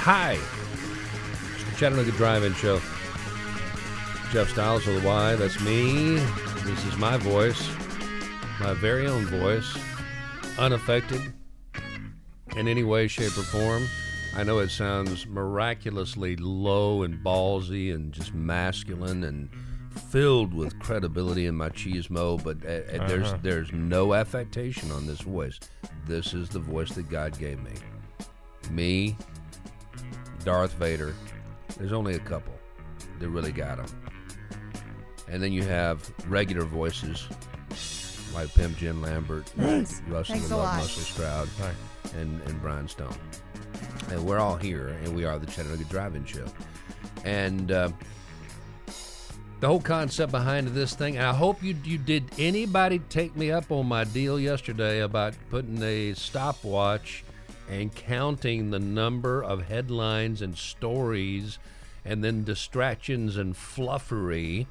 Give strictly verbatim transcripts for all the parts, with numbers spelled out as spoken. Hi, it's the Chattanooga Drive-In Show. Jeff Styles with a Y, that's me. This is my voice, my very own voice, unaffected in any way, shape, or form. I know it sounds miraculously low and ballsy and just masculine and filled with credibility in my machismo, but uh, uh-huh. there's there's no affectation on this voice. This is the voice that God gave me. Me, Darth Vader. There's only a couple that really got him. And then you have regular voices like Pimp Jen Lambert, Thanks. Russell Thanks and Russell Stroud, right. and, and Brian Stone. And we're all here, and we are the Chattanooga Drive-In Show. And uh, the whole concept behind this thing, I hope you you did anybody take me up on my deal yesterday about putting a stopwatch and counting the number of headlines and stories and then distractions and fluffery,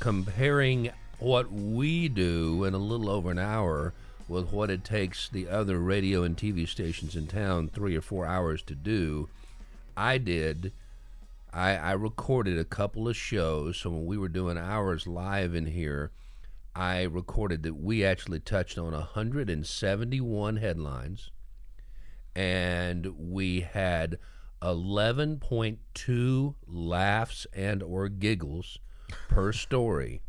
comparing what we do in a little over an hour with what it takes the other radio and T V stations in town three or four hours to do. I did. I, I recorded a couple of shows. So when we were doing hours live in here, I recorded that we actually touched on one hundred seventy-one headlines, and we had eleven point two laughs and or giggles per story.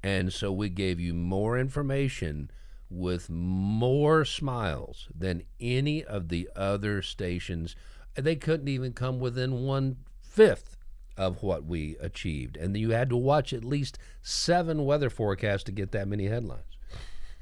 And so we gave you more information with more smiles than any of the other stations. They couldn't even come within one-fifth of what we achieved. And you had to watch at least seven weather forecasts to get that many headlines.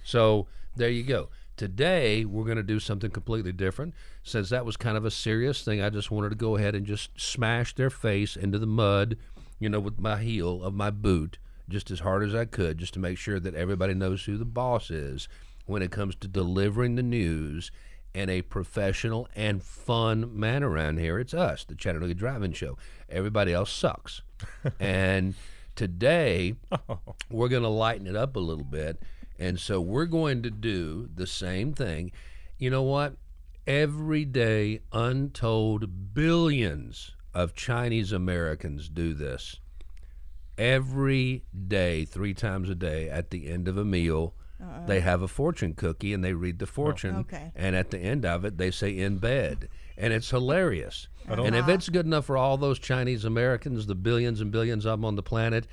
So there you go. Today, we're going to do something completely different. Since that was kind of a serious thing, I just wanted to go ahead and just smash their face into the mud, you know, with my heel of my boot, just as hard as I could, just to make sure that everybody knows who the boss is when it comes to delivering the news in a professional and fun manner around here. It's us, the Chattanooga Drive-In Show. Everybody else sucks. And today, oh. we're going to lighten it up a little bit. And so we're going to do the same thing. You know what? Every day, untold billions of Chinese Americans do this. Every day, three times a day, at the end of a meal, uh, they have a fortune cookie and they read the fortune. Oh, okay. And at the end of it, they say "in bed," and it's hilarious. Uh-huh. And if it's good enough for all those Chinese Americans, the billions and billions of them on the planet,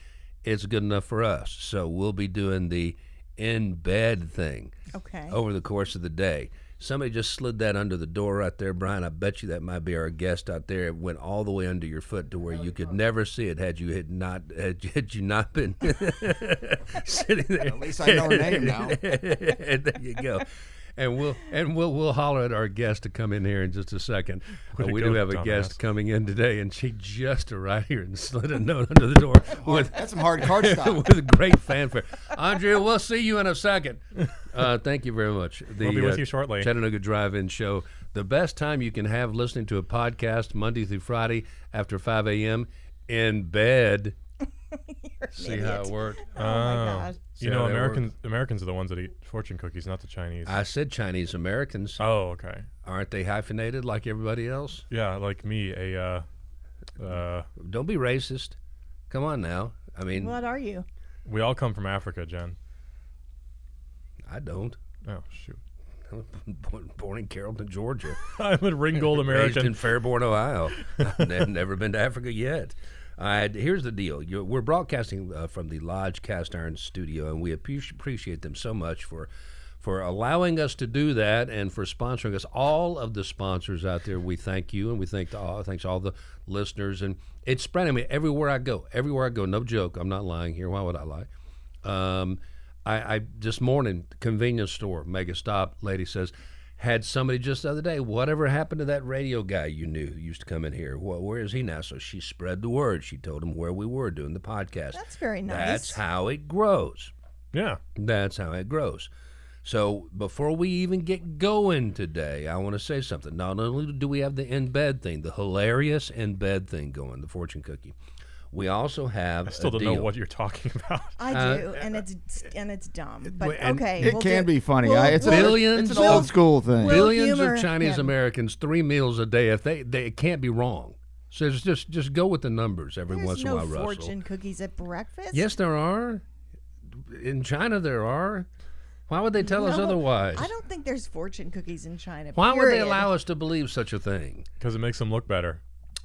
it's good enough for us. So we'll be doing the "in bed" thing okay. over the course of the day. Somebody just slid that under the door right there, Brian. I bet you that might be our guest out there. It went all the way under your foot to where you could never see it had you had not had you, had you not been sitting there. At least I know her name now. There you go. And we'll and we'll we'll holler at our guest to come in here in just a second. Uh, we do have a guest ass. coming in today, and she just arrived here and slid a note under the door. With, that's some hard card stuff. With great fanfare. Andrea, we'll see you in a second. Uh, thank you very much. The, we'll be with uh, you shortly. Chattanooga Drive-In Show, the best time you can have listening to a podcast Monday through Friday after five a.m. in bed. See how it worked. Oh, my gosh. You know, Americans Americans are the ones that eat fortune cookies, not the Chinese. I said Chinese Americans. Oh, okay. Aren't they hyphenated like everybody else? Yeah, like me. A uh, uh, Don't be racist. Come on now. I mean, what are you? We all come from Africa, Jen. I don't. Oh, shoot. I was born, born in Carrollton, Georgia. I'm a Ringgold American. Raised in Fairborn, Ohio. I've never been to Africa yet. Uh, here's the deal. You're, we're broadcasting uh, from the Lodge Cast Iron Studio, and we ap- appreciate them so much for for allowing us to do that and for sponsoring us. All of the sponsors out there, we thank you, and we thank the, all, thanks all the listeners. And it's spreading. I mean, everywhere I go, everywhere I go, no joke. I'm not lying here. Why would I lie? Um, I, I this morning, convenience store, Mega Stop lady says, had somebody just the other day, whatever happened to that radio guy you knew who used to come in here? Well, where is he now? So she spread the word. She told him where we were doing the podcast. That's very nice. That's how it grows. Yeah. That's how it grows. So before we even get going today, I want to say something. Not only do we have the in bed thing, the hilarious in bed thing going, the fortune cookie, we also have. I still don't deal. know what you're talking about. I uh, do, and it's and it's dumb. But and okay, it we'll can do, be funny. We'll, it's, billions, a, it's an old school thing. Billions of Chinese him. Americans three meals a day. If they, they it can't be wrong. So it's just just go with the numbers every There's once no in a while. Russell. Fortune cookies at breakfast. Yes, there are. In China, there are. Why would they tell no, us otherwise? I don't think there's fortune cookies in China. Why period. would they allow us to believe such a thing? Because it makes them look better.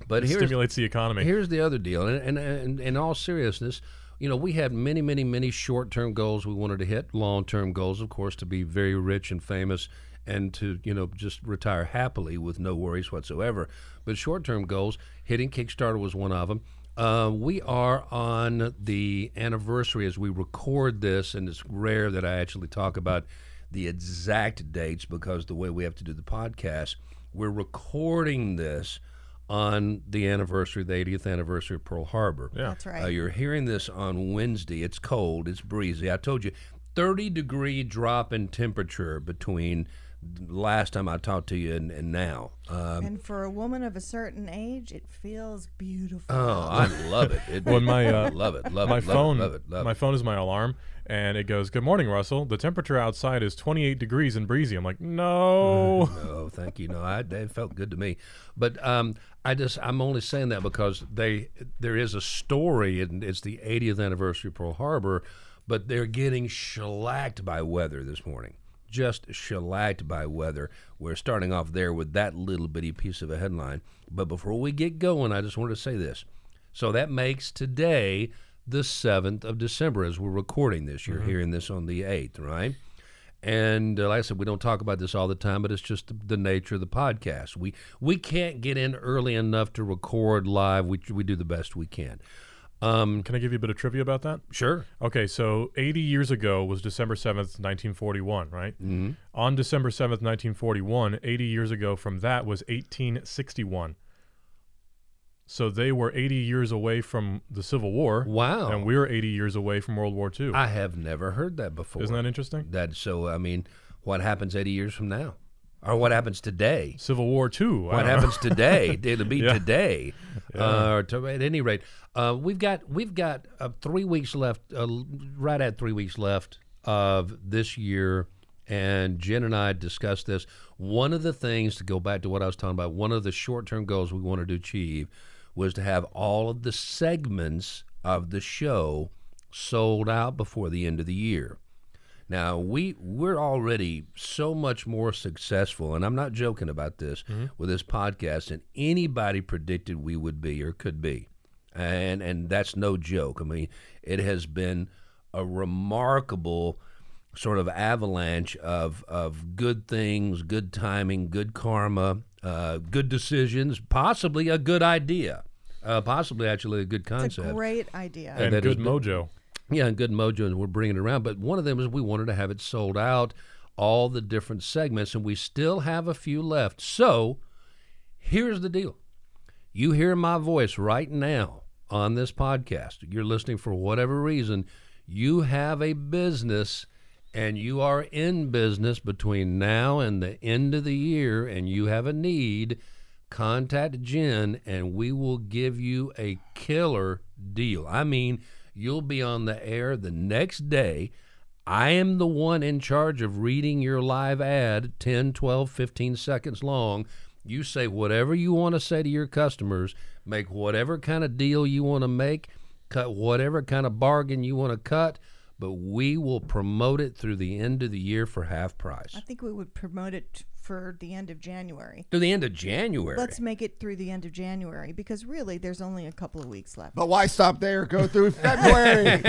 But it stimulates the economy. Here's the other deal. And, and, and in all seriousness, you know, we had many, many, many short-term goals we wanted to hit, long-term goals, of course, to be very rich and famous and to, you know, just retire happily with no worries whatsoever. But short-term goals, hitting Kickstarter was one of them. Uh, we are on the anniversary as we record this, and it's rare that I actually talk about the exact dates because the way we have to do the podcast, we're recording this on the anniversary, the eightieth anniversary of Pearl Harbor. Yeah. That's right. Uh, you're hearing this on Wednesday. It's cold. It's breezy. I told you, thirty-degree drop in temperature between last time I talked to you and, and now. Um, and for a woman of a certain age, it feels beautiful. Oh, I love it. it when my uh, love it, love my it, phone, love it, love it, love my it. phone is my alarm, and it goes, "Good morning, Russell. The temperature outside is twenty-eight degrees and breezy." I'm like, "No, uh, no, thank you, no." I, that felt good to me, but um, I just I'm only saying that because they there is a story, and it's the eightieth anniversary of Pearl Harbor, but they're getting shellacked by weather this morning. Just shellacked by weather. We're starting off there with that little bitty piece of a headline. But before we get going, I just wanted to say this. So that makes today the seventh of December as we're recording this. You're mm-hmm. hearing this on the eighth, right? And uh, like I said, we don't talk about this all the time, but it's just the, the nature of the podcast. We we can't get in early enough to record live. We we do the best we can. Um, Can I give you a bit of trivia about that? Sure. Okay, so eighty years ago was December seventh, nineteen forty-one, right? Mm-hmm. On December seventh, nineteen forty-one, eighty years ago from that was eighteen sixty-one. So they were eighty years away from the Civil War. Wow. And we were eighty years away from World War Two. I have never heard that before. Isn't that interesting? That, so, I mean, what happens eighty years from now? Or what happens today? Civil War Two. What happens today? It'll be yeah. today, yeah. Uh, or to, at any rate, uh, we've got we've got uh, three weeks left, uh, right at three weeks left of this year. And Jen and I discussed this. One of the things, to go back to what I was talking about, one of the short-term goals we wanted to achieve was to have all of the segments of the show sold out before the end of the year. Now, we, we're already so much more successful, and I'm not joking about this, mm-hmm. with this podcast than anybody predicted we would be or could be. And and that's no joke. I mean, it has been a remarkable sort of avalanche of, of good things, good timing, good karma, uh, good decisions, possibly a good idea, uh, possibly actually a good concept. It's a great idea. And, and good mojo. Yeah, and good mojo, and we're bringing it around. But one of them is we wanted to have it sold out, all the different segments, and we still have a few left. So here's the deal. You hear my voice right now on this podcast. You're listening for whatever reason. You have a business, and you are in business between now and the end of the year, and you have a need. Contact Jen, and we will give you a killer deal. I mean, you'll be on the air the next day. I am the one in charge of reading your live ad, ten, twelve, fifteen seconds long. You say whatever you want to say to your customers, make whatever kind of deal you want to make, cut whatever kind of bargain you want to cut, but we will promote it through the end of the year for half price. I think we would promote it for the end of January. Through the end of January. Let's make it through the end of January, because really there's only a couple of weeks left. But why stop there? Go through February.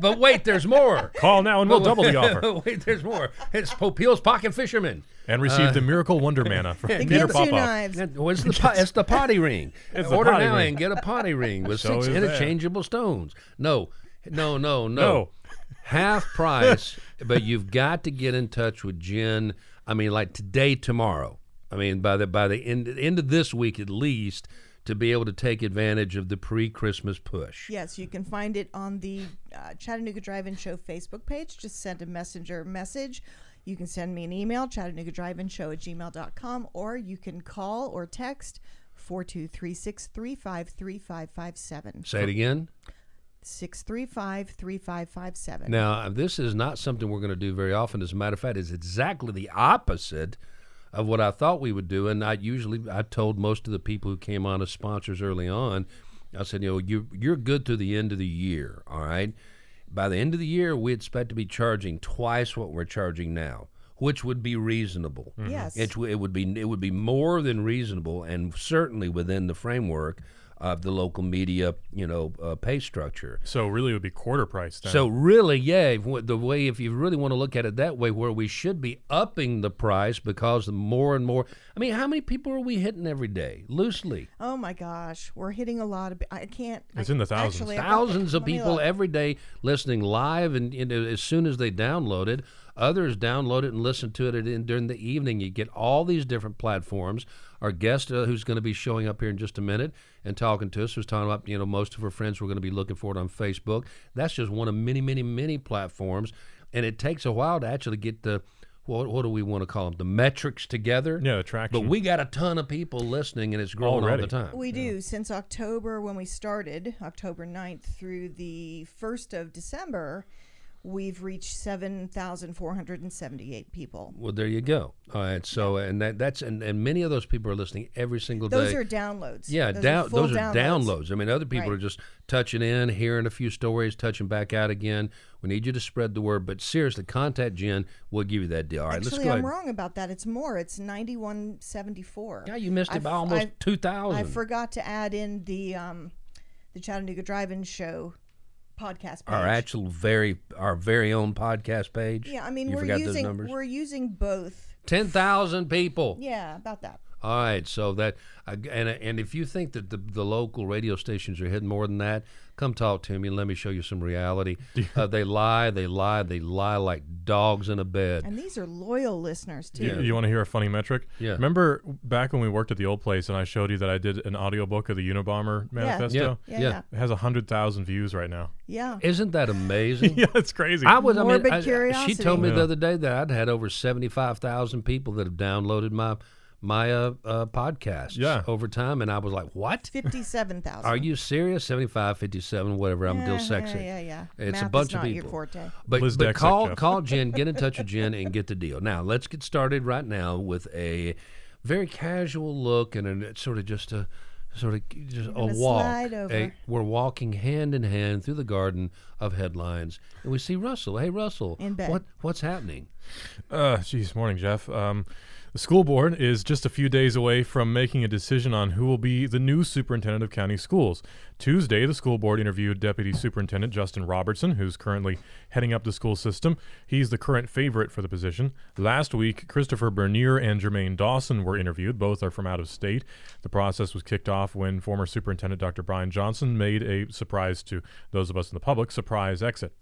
But wait, there's more. Call now and but we'll double the offer. Wait, there's more. It's Popeil's Pocket Fisherman. And receive uh, the Miracle Wonder Manna from Peter Popoff. It's the, po- it's the potty ring. It's Order potty now ring. And get a potty ring with so six interchangeable that. stones. No, no, no, no. no. Half price, but you've got to get in touch with Jen. I mean, like today, tomorrow. I mean, by the by the end, end of this week at least, to be able to take advantage of the pre-Christmas push. Yes, you can find it on the uh, Chattanooga Drive-In Show Facebook page. Just send a messenger message. You can send me an email, chattanooga drive in show at gmail dot com, or you can call or text four two three, six three five, three five five seven. Say it again. six three five, three five five seven. Now, this is not something we're going to do very often. As a matter of fact, it's exactly the opposite of what I thought we would do. And I usually, I told most of the people who came on as sponsors early on, I said, you know, you, you're good through the end of the year, all right? By the end of the year, we expect to be charging twice what we're charging now, which would be reasonable. Mm-hmm. Yes. It, it would be, it would be more than reasonable, and certainly within the framework of the local media, you know, uh, pay structure. So really it would be quarter price then. So really, yeah, if, the way, if you really want to look at it that way, where we should be upping the price, because the more and more, I mean, how many people are we hitting every day, loosely? Oh my gosh, we're hitting a lot of, I can't. It's I, in the thousands. Actually, thousands of people every day listening live, and, and as soon as they download it, others download it and listen to it in, during the evening. You get all these different platforms. Our guest, uh, who's going to be showing up here in just a minute and talking to us, was talking about, you know, most of her friends were going to be looking for it on Facebook. That's just one of many, many, many platforms. And it takes a while to actually get the, what, what do we want to call them, the metrics together? No, attraction. But we got a ton of people listening, and it's growing already all the time. We yeah. do. Since October, when we started, October ninth through the first of December, we've reached seven thousand four hundred seventy-eight people. Well, there you go. All right, so and that, that's and, and many of those people are listening every single day. Those are downloads. Yeah, those, down, are, those downloads. are downloads. I mean, other people right. are just touching in, hearing a few stories, touching back out again. We need you to spread the word, but seriously, contact Jen. We'll give you that deal. All right, Actually, let's go I'm ahead. wrong about that. It's more. It's ninety-one seventy-four. Yeah, you missed it I've, by almost I've, two thousand. I forgot to add in the um, the Chattanooga Drive-In Show podcast page. Our actual very our very own podcast page. Yeah, I mean you we're using we're using both. Ten thousand people. Yeah, about that. All right, so that and and if you think that the the local radio stations are hitting more than that, come talk to me and let me show you some reality. Uh, they lie, they lie, they lie like dogs in a bed. And these are loyal listeners too. Yeah. You, you want to hear a funny metric? Yeah. Remember back when we worked at the old place and I showed you that I did an audiobook of the Unabomber Manifesto? Yeah, yeah. yeah. yeah. It has a hundred thousand views right now. Yeah. Isn't that amazing? Yeah, it's crazy. I was Morbid I mean, I, curiosity. She told me yeah. the other day that I'd had over seventy five thousand people that have downloaded my. my uh, uh, podcasts yeah. over time, and I was like, what? fifty-seven thousand. Are you serious? seventy-five, fifty-seven, whatever. I'm still yeah, sexy. Yeah, yeah, yeah. It's Math a bunch is not of people. Your forte. But, but, but call, call Jen, get in touch with Jen, and get the deal. Now, let's get started right now with a very casual look and a, sort of just a sort of just a walk. Slide over. A, we're walking hand in hand through the garden of headlines, and we see Russell. Hey, Russell, in bed. What, what's happening? Uh, geez, morning, Jeff. Um, The school board is just a few days away from making a decision on who will be the new superintendent of county schools. Tuesday, the school board interviewed Deputy Superintendent Justin Robertson, who's currently heading up the school system. He's the current favorite for the position. Last week, Christopher Bernier and Jermaine Dawson were interviewed. Both are from out of state. The process was kicked off when former Superintendent Doctor Brian Johnson made a surprise to those of us in the public, surprise exit.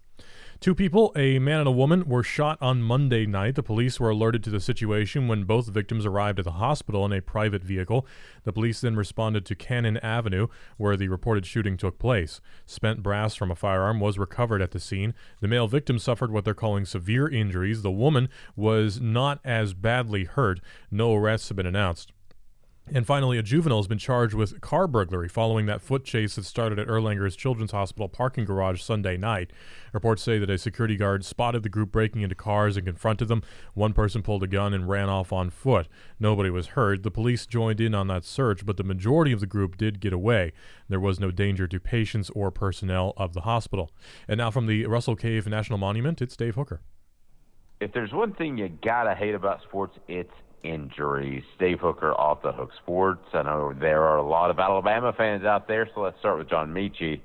Two people, a man and a woman, were shot on Monday night. The police were alerted to the situation when both victims arrived at the hospital in a private vehicle. The police then responded to Cannon Avenue, where the reported shooting took place. Spent brass from a firearm was recovered at the scene. The male victim suffered what they're calling severe injuries. The woman was not as badly hurt. No arrests have been announced. And finally, a juvenile has been charged with car burglary following that foot chase that started at Erlanger's Children's Hospital parking garage Sunday night. Reports say that a security guard spotted the group breaking into cars and confronted them. One person pulled a gun and ran off on foot. Nobody was hurt. The police joined in on that search, but the majority of the group did get away. There was no danger to patients or personnel of the hospital. And now from the Russell Cave National Monument, it's Dave Hooker. If there's one thing you gotta hate about sports, it's injuries. Dave Hooker, Off the Hook Sports. I know there are a lot of Alabama fans out there, so let's start with John Metchie,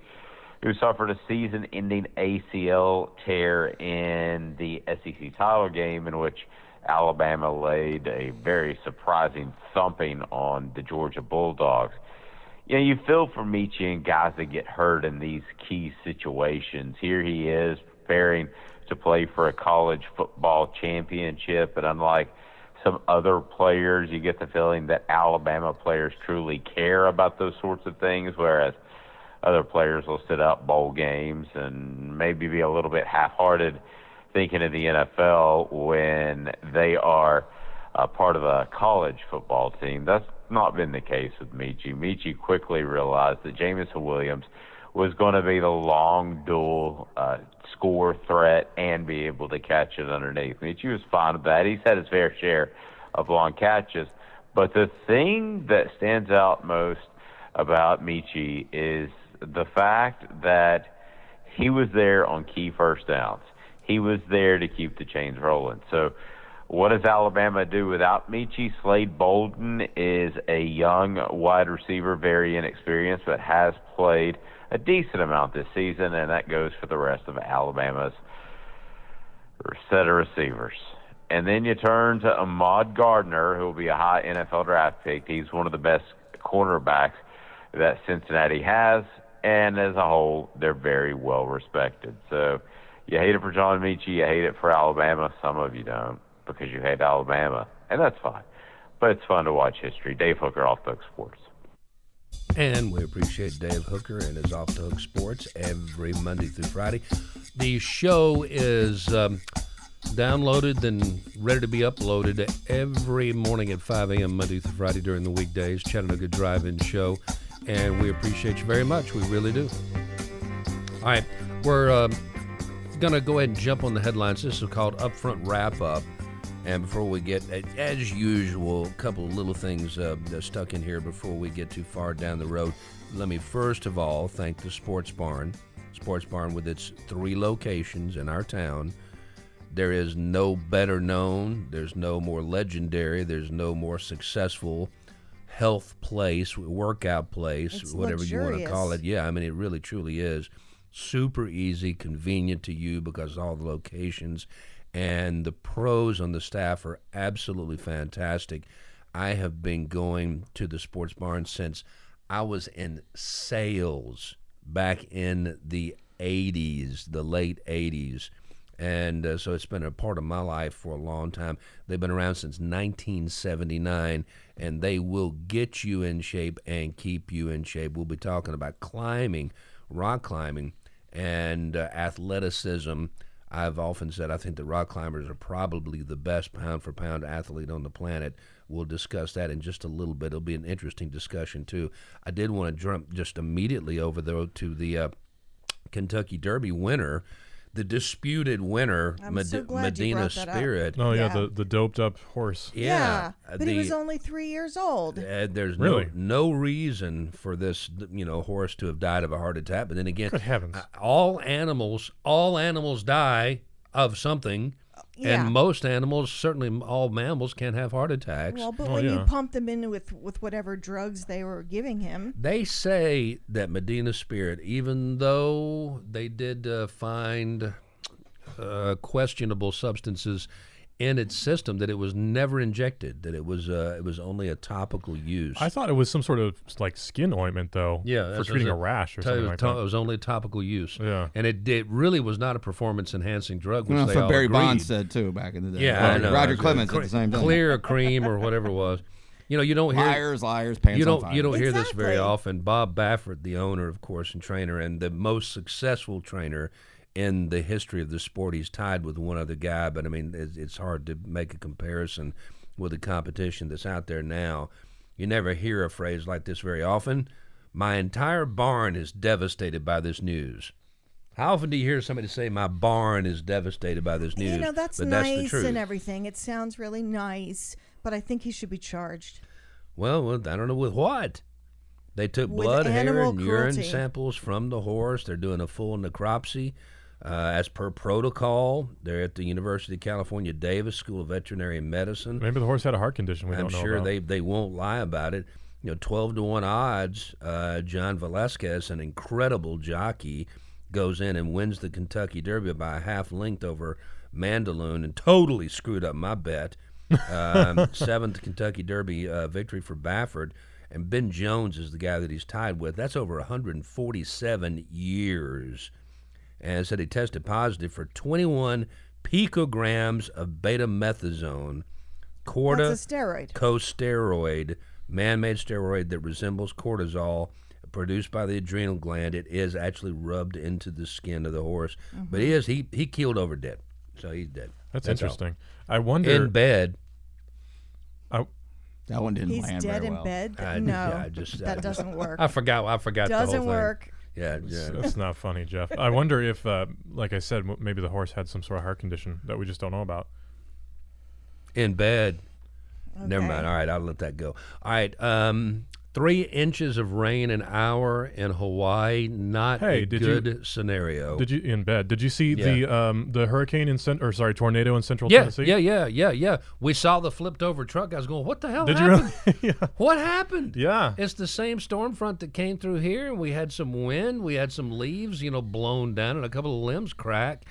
who suffered a season-ending A C L tear in the S E C title game, in which Alabama laid a very surprising thumping on the Georgia Bulldogs. You know, you feel for Metchie and guys that get hurt in these key situations. Here he is preparing to play for a college football championship, and unlike some other players, you get the feeling that Alabama players truly care about those sorts of things, whereas other players will sit out bowl games and maybe be a little bit half-hearted thinking of the N F L when they are uh, part of a college football team. That's not been the case with Metchie. Metchie quickly realized that Jamison Williams was going to be the long dual uh, score threat and be able to catch it underneath. Metchie was fine with that. He's had his fair share of long catches. But the thing that stands out most about Metchie is the fact that he was there on key first downs. He was there to keep the chains rolling. So what does Alabama do without Metchie? Slade Bolden is a young wide receiver, very inexperienced, but has played a decent amount this season, and that goes for the rest of Alabama's set of receivers. And then you turn to Ahmad Gardner, who will be a high N F L draft pick. He's one of the best cornerbacks that Cincinnati has, and as a whole, they're very well respected. So you hate it for John Metchie, you hate it for Alabama. Some of you don't because you hate Alabama, and that's fine. But it's fun to watch history. Dave Hooker, Off the Hook Sports. And we appreciate Dave Hooker and his Off the Hook Sports every Monday through Friday. The show is um, downloaded and ready to be uploaded every morning at five a.m. Monday through Friday during the weekdays, Chattanooga Drive-In Show. And we appreciate you very much. We really do. All right. We're uh, going to go ahead and jump on the headlines. This is called Upfront Wrap-Up. And before we get, as usual, a couple of little things uh, stuck in here before we get too far down the road. Let me first of all thank the Sports Barn. Sports Barn with its three locations in our town. There is no better known. There's no more legendary. There's no more successful health place, workout place, it's whatever luxurious. You want to call it. Yeah, I mean, it really, truly is. Super easy, convenient to you because all the locations and the pros on the staff are absolutely fantastic. I have been going to the Sports Barn since I was in sales back in the eighties, the late eighties. And uh, so it's been a part of my life for a long time. They've been around since nineteen seventy-nine, and they will get you in shape and keep you in shape. We'll be talking about climbing, rock climbing, and uh, athleticism. I've often said I think the rock climbers are probably the best pound-for-pound athlete on the planet. We'll discuss that in just a little bit. It'll be an interesting discussion, too. I did want to jump just immediately over, though, to the uh, Kentucky Derby winner, the disputed winner, I'm Med- so glad Medina you brought that Spirit. Up. Oh, yeah, yeah, the the doped-up horse. Yeah, yeah, but the, he was only three years old. Uh, there's really? no, no reason for this, you know, horse to have died of a heart attack. But then again, good heavens. Uh, all animals, all animals die of something. Yeah. And most animals, certainly all mammals, can have heart attacks. Well, but oh, when yeah. you pump them in with, with whatever drugs they were giving him. They say that Medina Spirit, even though they did uh, find uh, questionable substances in its system, that it was never injected, that it was uh, it was only a topical use. I thought it was some sort of like skin ointment, though, yeah, for treating a, a rash or t- something like t- that. It was only topical use. Yeah. And it, it really was not a performance-enhancing drug, which well, they all Barry agreed. Bonds said, too, back in the day. Yeah, Roger, I know. Roger Clemens cre- at the same time. Clear cream or whatever it was. You know, you don't hear liars, liars, pants you don't, on fire. You don't exactly. hear this very often. Bob Baffert, the owner, of course, and trainer, and the most successful trainer in the history of the sport. He's tied with one other guy, but I mean, it's hard to make a comparison with the competition that's out there now. You never hear a phrase like this very often. My entire barn is devastated by this news. How often do you hear somebody say, my barn is devastated by this news? You know, that's but nice that's the truth. And everything. It sounds really nice, but I think he should be charged. Well, I don't know with what. They took with blood, hair, and cruelty. Urine samples from the horse. They're doing a full necropsy. Uh, as per protocol, they're at the University of California, Davis School of Veterinary Medicine. Maybe the horse had a heart condition we I'm don't know I'm sure they, they won't lie about it. You know, twelve to one odds, uh, John Velasquez, an incredible jockey, goes in and wins the Kentucky Derby by a half length over Mandaloon and totally screwed up my bet. Um, seventh Kentucky Derby uh, victory for Baffert. And Ben Jones is the guy that he's tied with. That's over one hundred forty-seven years. And said he tested positive for twenty-one picograms of beta-methasone, Corticosteroid, man-made steroid that resembles cortisol, produced by the adrenal gland. It is actually rubbed into the skin of the horse. Mm-hmm. But he is he he keeled over dead, so he's dead. That's, That's interesting. All. I wonder in bed. I, that one didn't he's land very well. He's dead in bed. I, no, yeah, I just, that I, doesn't work. I forgot. I forgot. Doesn't the whole work. Thing. Yeah, yeah, that's not funny, Jeff. I wonder if, uh, like I said, m maybe the horse had some sort of heart condition that we just don't know about. In bed. Okay. Never mind. All right, I'll let that go. All right, um, three inches of rain an hour in Hawaii. Not hey, a did good you, scenario. Did you in bed? Did you see yeah. the um, the hurricane in or sorry tornado in Central yeah, Tennessee? Yeah, yeah, yeah, yeah. We saw the flipped over truck. I was going, what the hell? Did happened? You? Really? yeah. What happened? Yeah, it's the same storm front that came through here. We had some wind. We had some leaves, you know, blown down, and a couple of limbs cracked.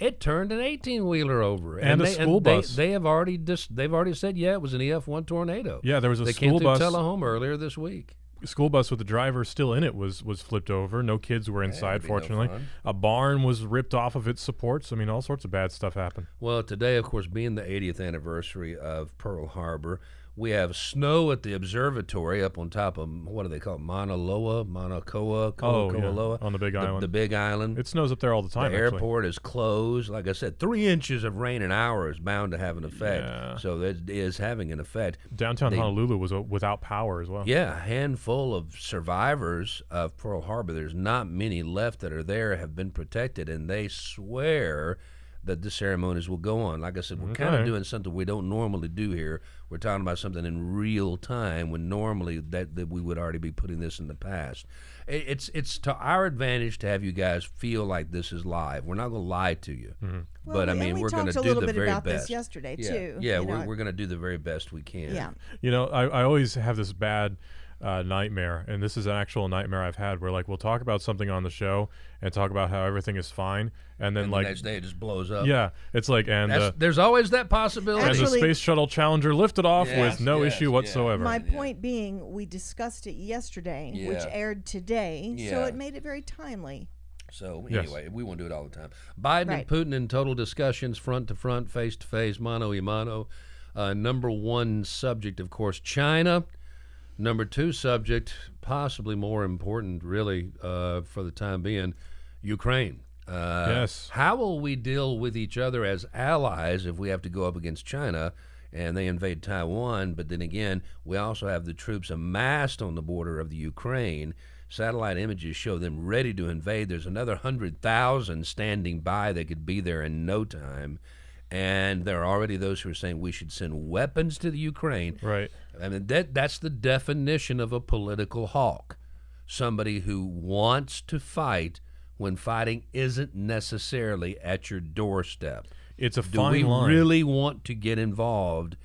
It turned an eighteen-wheeler over, and, and a they, school and bus. They, they have already dis they've already said, yeah, it was an E F one tornado. Yeah, there was a they school bus. They came through Tullahoma earlier this week. School bus with the driver still in it was was flipped over. No kids were inside, fortunately. No a barn was ripped off of its supports. I mean, all sorts of bad stuff happened. Well, today, of course, being the eightieth anniversary of Pearl Harbor, we have snow at the observatory up on top of, what do they call it, Mauna Loa, Mauna Koa, Koa, oh, Koa yeah. Loa. On the Big Island. The, the Big Island. It snows up there all the time, The actually. Airport is closed. Like I said, three inches of rain an hour is bound to have an effect. Yeah. So it is having an effect. Downtown the, Honolulu was uh, without power as well. Yeah, a handful of survivors of Pearl Harbor, there's not many left that are there, have been protected, and they swear that the ceremonies will go on. Like I said, we're okay. kind of doing something we don't normally do here. We're talking about something in real time when normally that, that we would already be putting this in the past. It, it's it's to our advantage to have you guys feel like this is live. We're not going to lie to you. Mm-hmm. Well, but, I mean, we we're going to do the very about best. This yesterday, yeah. too. Yeah, yeah we're, we're going to do the very best we can. Yeah. You know, I, I always have this bad Uh, nightmare, and this is an actual nightmare I've had, where like we'll talk about something on the show and talk about how everything is fine, and then and the like next day it just blows up. Yeah, it's like and uh, there's always that possibility. Actually, and the Space Shuttle Challenger lifted off yes, with no yes, issue whatsoever. My yeah. point being, we discussed it yesterday, yeah. which aired today, yeah. so it made it very timely. So anyway, yes. we won't do it all the time. Biden right. and Putin in total discussions, front to front, face to face, mano a mano. Uh, number one subject, of course, China. Number two subject, possibly more important, really, uh, for the time being, Ukraine. Uh, yes. How will we deal with each other as allies if we have to go up against China and they invade Taiwan? But then again, we also have the troops amassed on the border of the Ukraine. Satellite images show them ready to invade. There's another one hundred thousand standing by that could be there in no time. And there are already those who are saying we should send weapons to the Ukraine. Right. I mean, that that's the definition of a political hawk. Somebody who wants to fight when fighting isn't necessarily at your doorstep. It's a fine line. Do we really want to get involved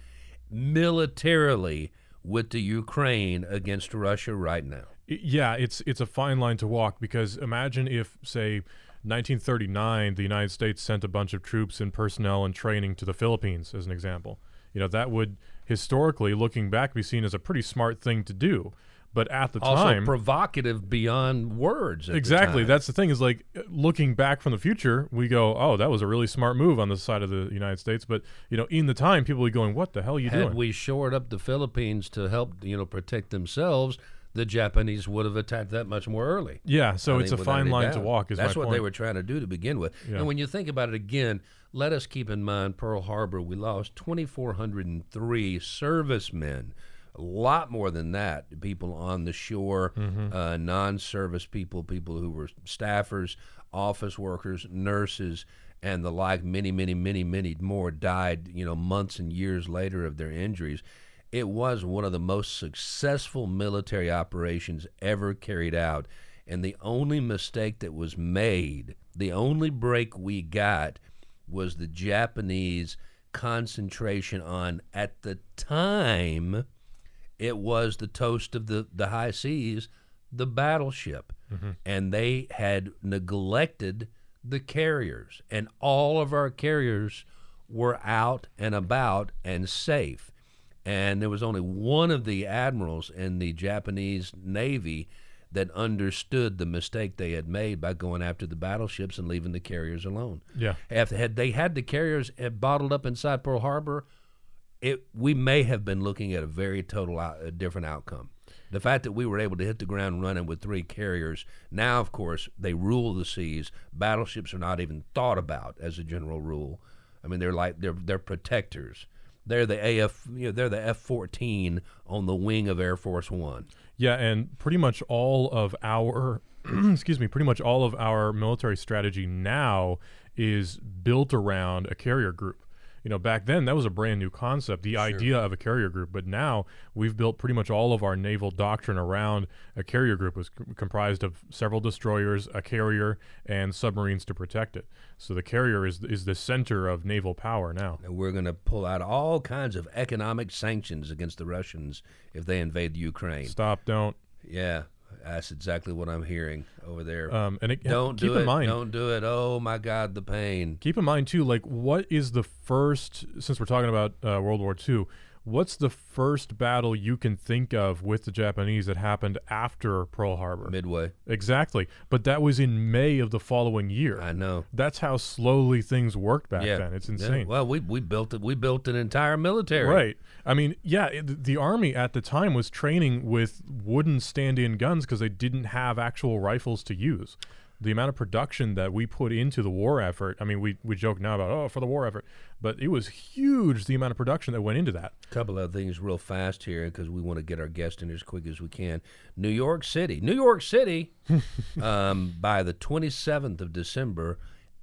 militarily with the Ukraine against Russia right now? Yeah, it's it's a fine line to walk, because imagine if, say, nineteen thirty-nine, the United States sent a bunch of troops and personnel and training to the Philippines, as an example. You know, that would historically, looking back, be seen as a pretty smart thing to do. But at the also time, also provocative beyond words. At exactly. The time. That's the thing, is like looking back from the future, we go, oh, that was a really smart move on the side of the United States. But, you know, in the time, people are going, what the hell are you Had doing? Had we shored up the Philippines to help, you know, protect themselves, the Japanese would have attacked that much more early. Yeah, so I it's a fine line doubt. to walk, is That's my what point. They were trying to do to begin with. Yeah. And when you think about it again, let us keep in mind Pearl Harbor, we lost two thousand four hundred three servicemen, a lot more than that, people on the shore, mm-hmm. uh, non-service people, people who were staffers, office workers, nurses, and the like. Many, many, many, many more died, you know, months and years later of their injuries. It was one of the most successful military operations ever carried out. And the only mistake that was made, the only break we got, was the Japanese concentration on, at the time, it was the toast of the, the high seas, the battleship. Mm-hmm. And they had neglected the carriers. And all of our carriers were out and about and safe. And there was only one of the admirals in the Japanese Navy that understood the mistake they had made by going after the battleships and leaving the carriers alone. Yeah. After, had they had the carriers bottled up inside Pearl Harbor, it we may have been looking at a very total out, a different outcome. The fact that we were able to hit the ground running with three carriers, now, of course, they rule the seas. Battleships are not even thought about as a general rule. I mean, they're like they're they're protectors. They're the A F, you know, they're the F fourteen on the wing of Air Force One. Yeah, and pretty much all of our, excuse me, pretty much all of our military strategy now is built around a carrier group. You know, back then, that was a brand new concept, the sure. idea of a carrier group. But now we've built pretty much all of our naval doctrine around a carrier group. It was c- comprised of several destroyers, a carrier, and submarines to protect it. So the carrier is is the center of naval power now. And we're going to pull out all kinds of economic sanctions against the Russians if they invade Ukraine. Stop, don't. Yeah, that's exactly what I'm hearing over there. Um, and it, don't keep do in it. Mind, don't do it. Oh my God, the pain. Keep in mind too, like what is the first? Since we're talking about uh, World War Two, what's the first battle you can think of with the Japanese that happened after Pearl Harbor? Midway. Exactly, but that was in May of the following year. I know. That's how slowly things worked back yeah. then. It's insane. Yeah. Well, we we built it. We built an entire military. Right. I mean, yeah, it, the Army at the time was training with wooden stand-in guns because they didn't have actual rifles to use. The amount of production that we put into the war effort, I mean, we, we joke now about, oh, for the war effort, but it was huge, the amount of production that went into that. A couple of things real fast here because we want to get our guest in as quick as we can. New York City. New York City, um, by the twenty-seventh of December,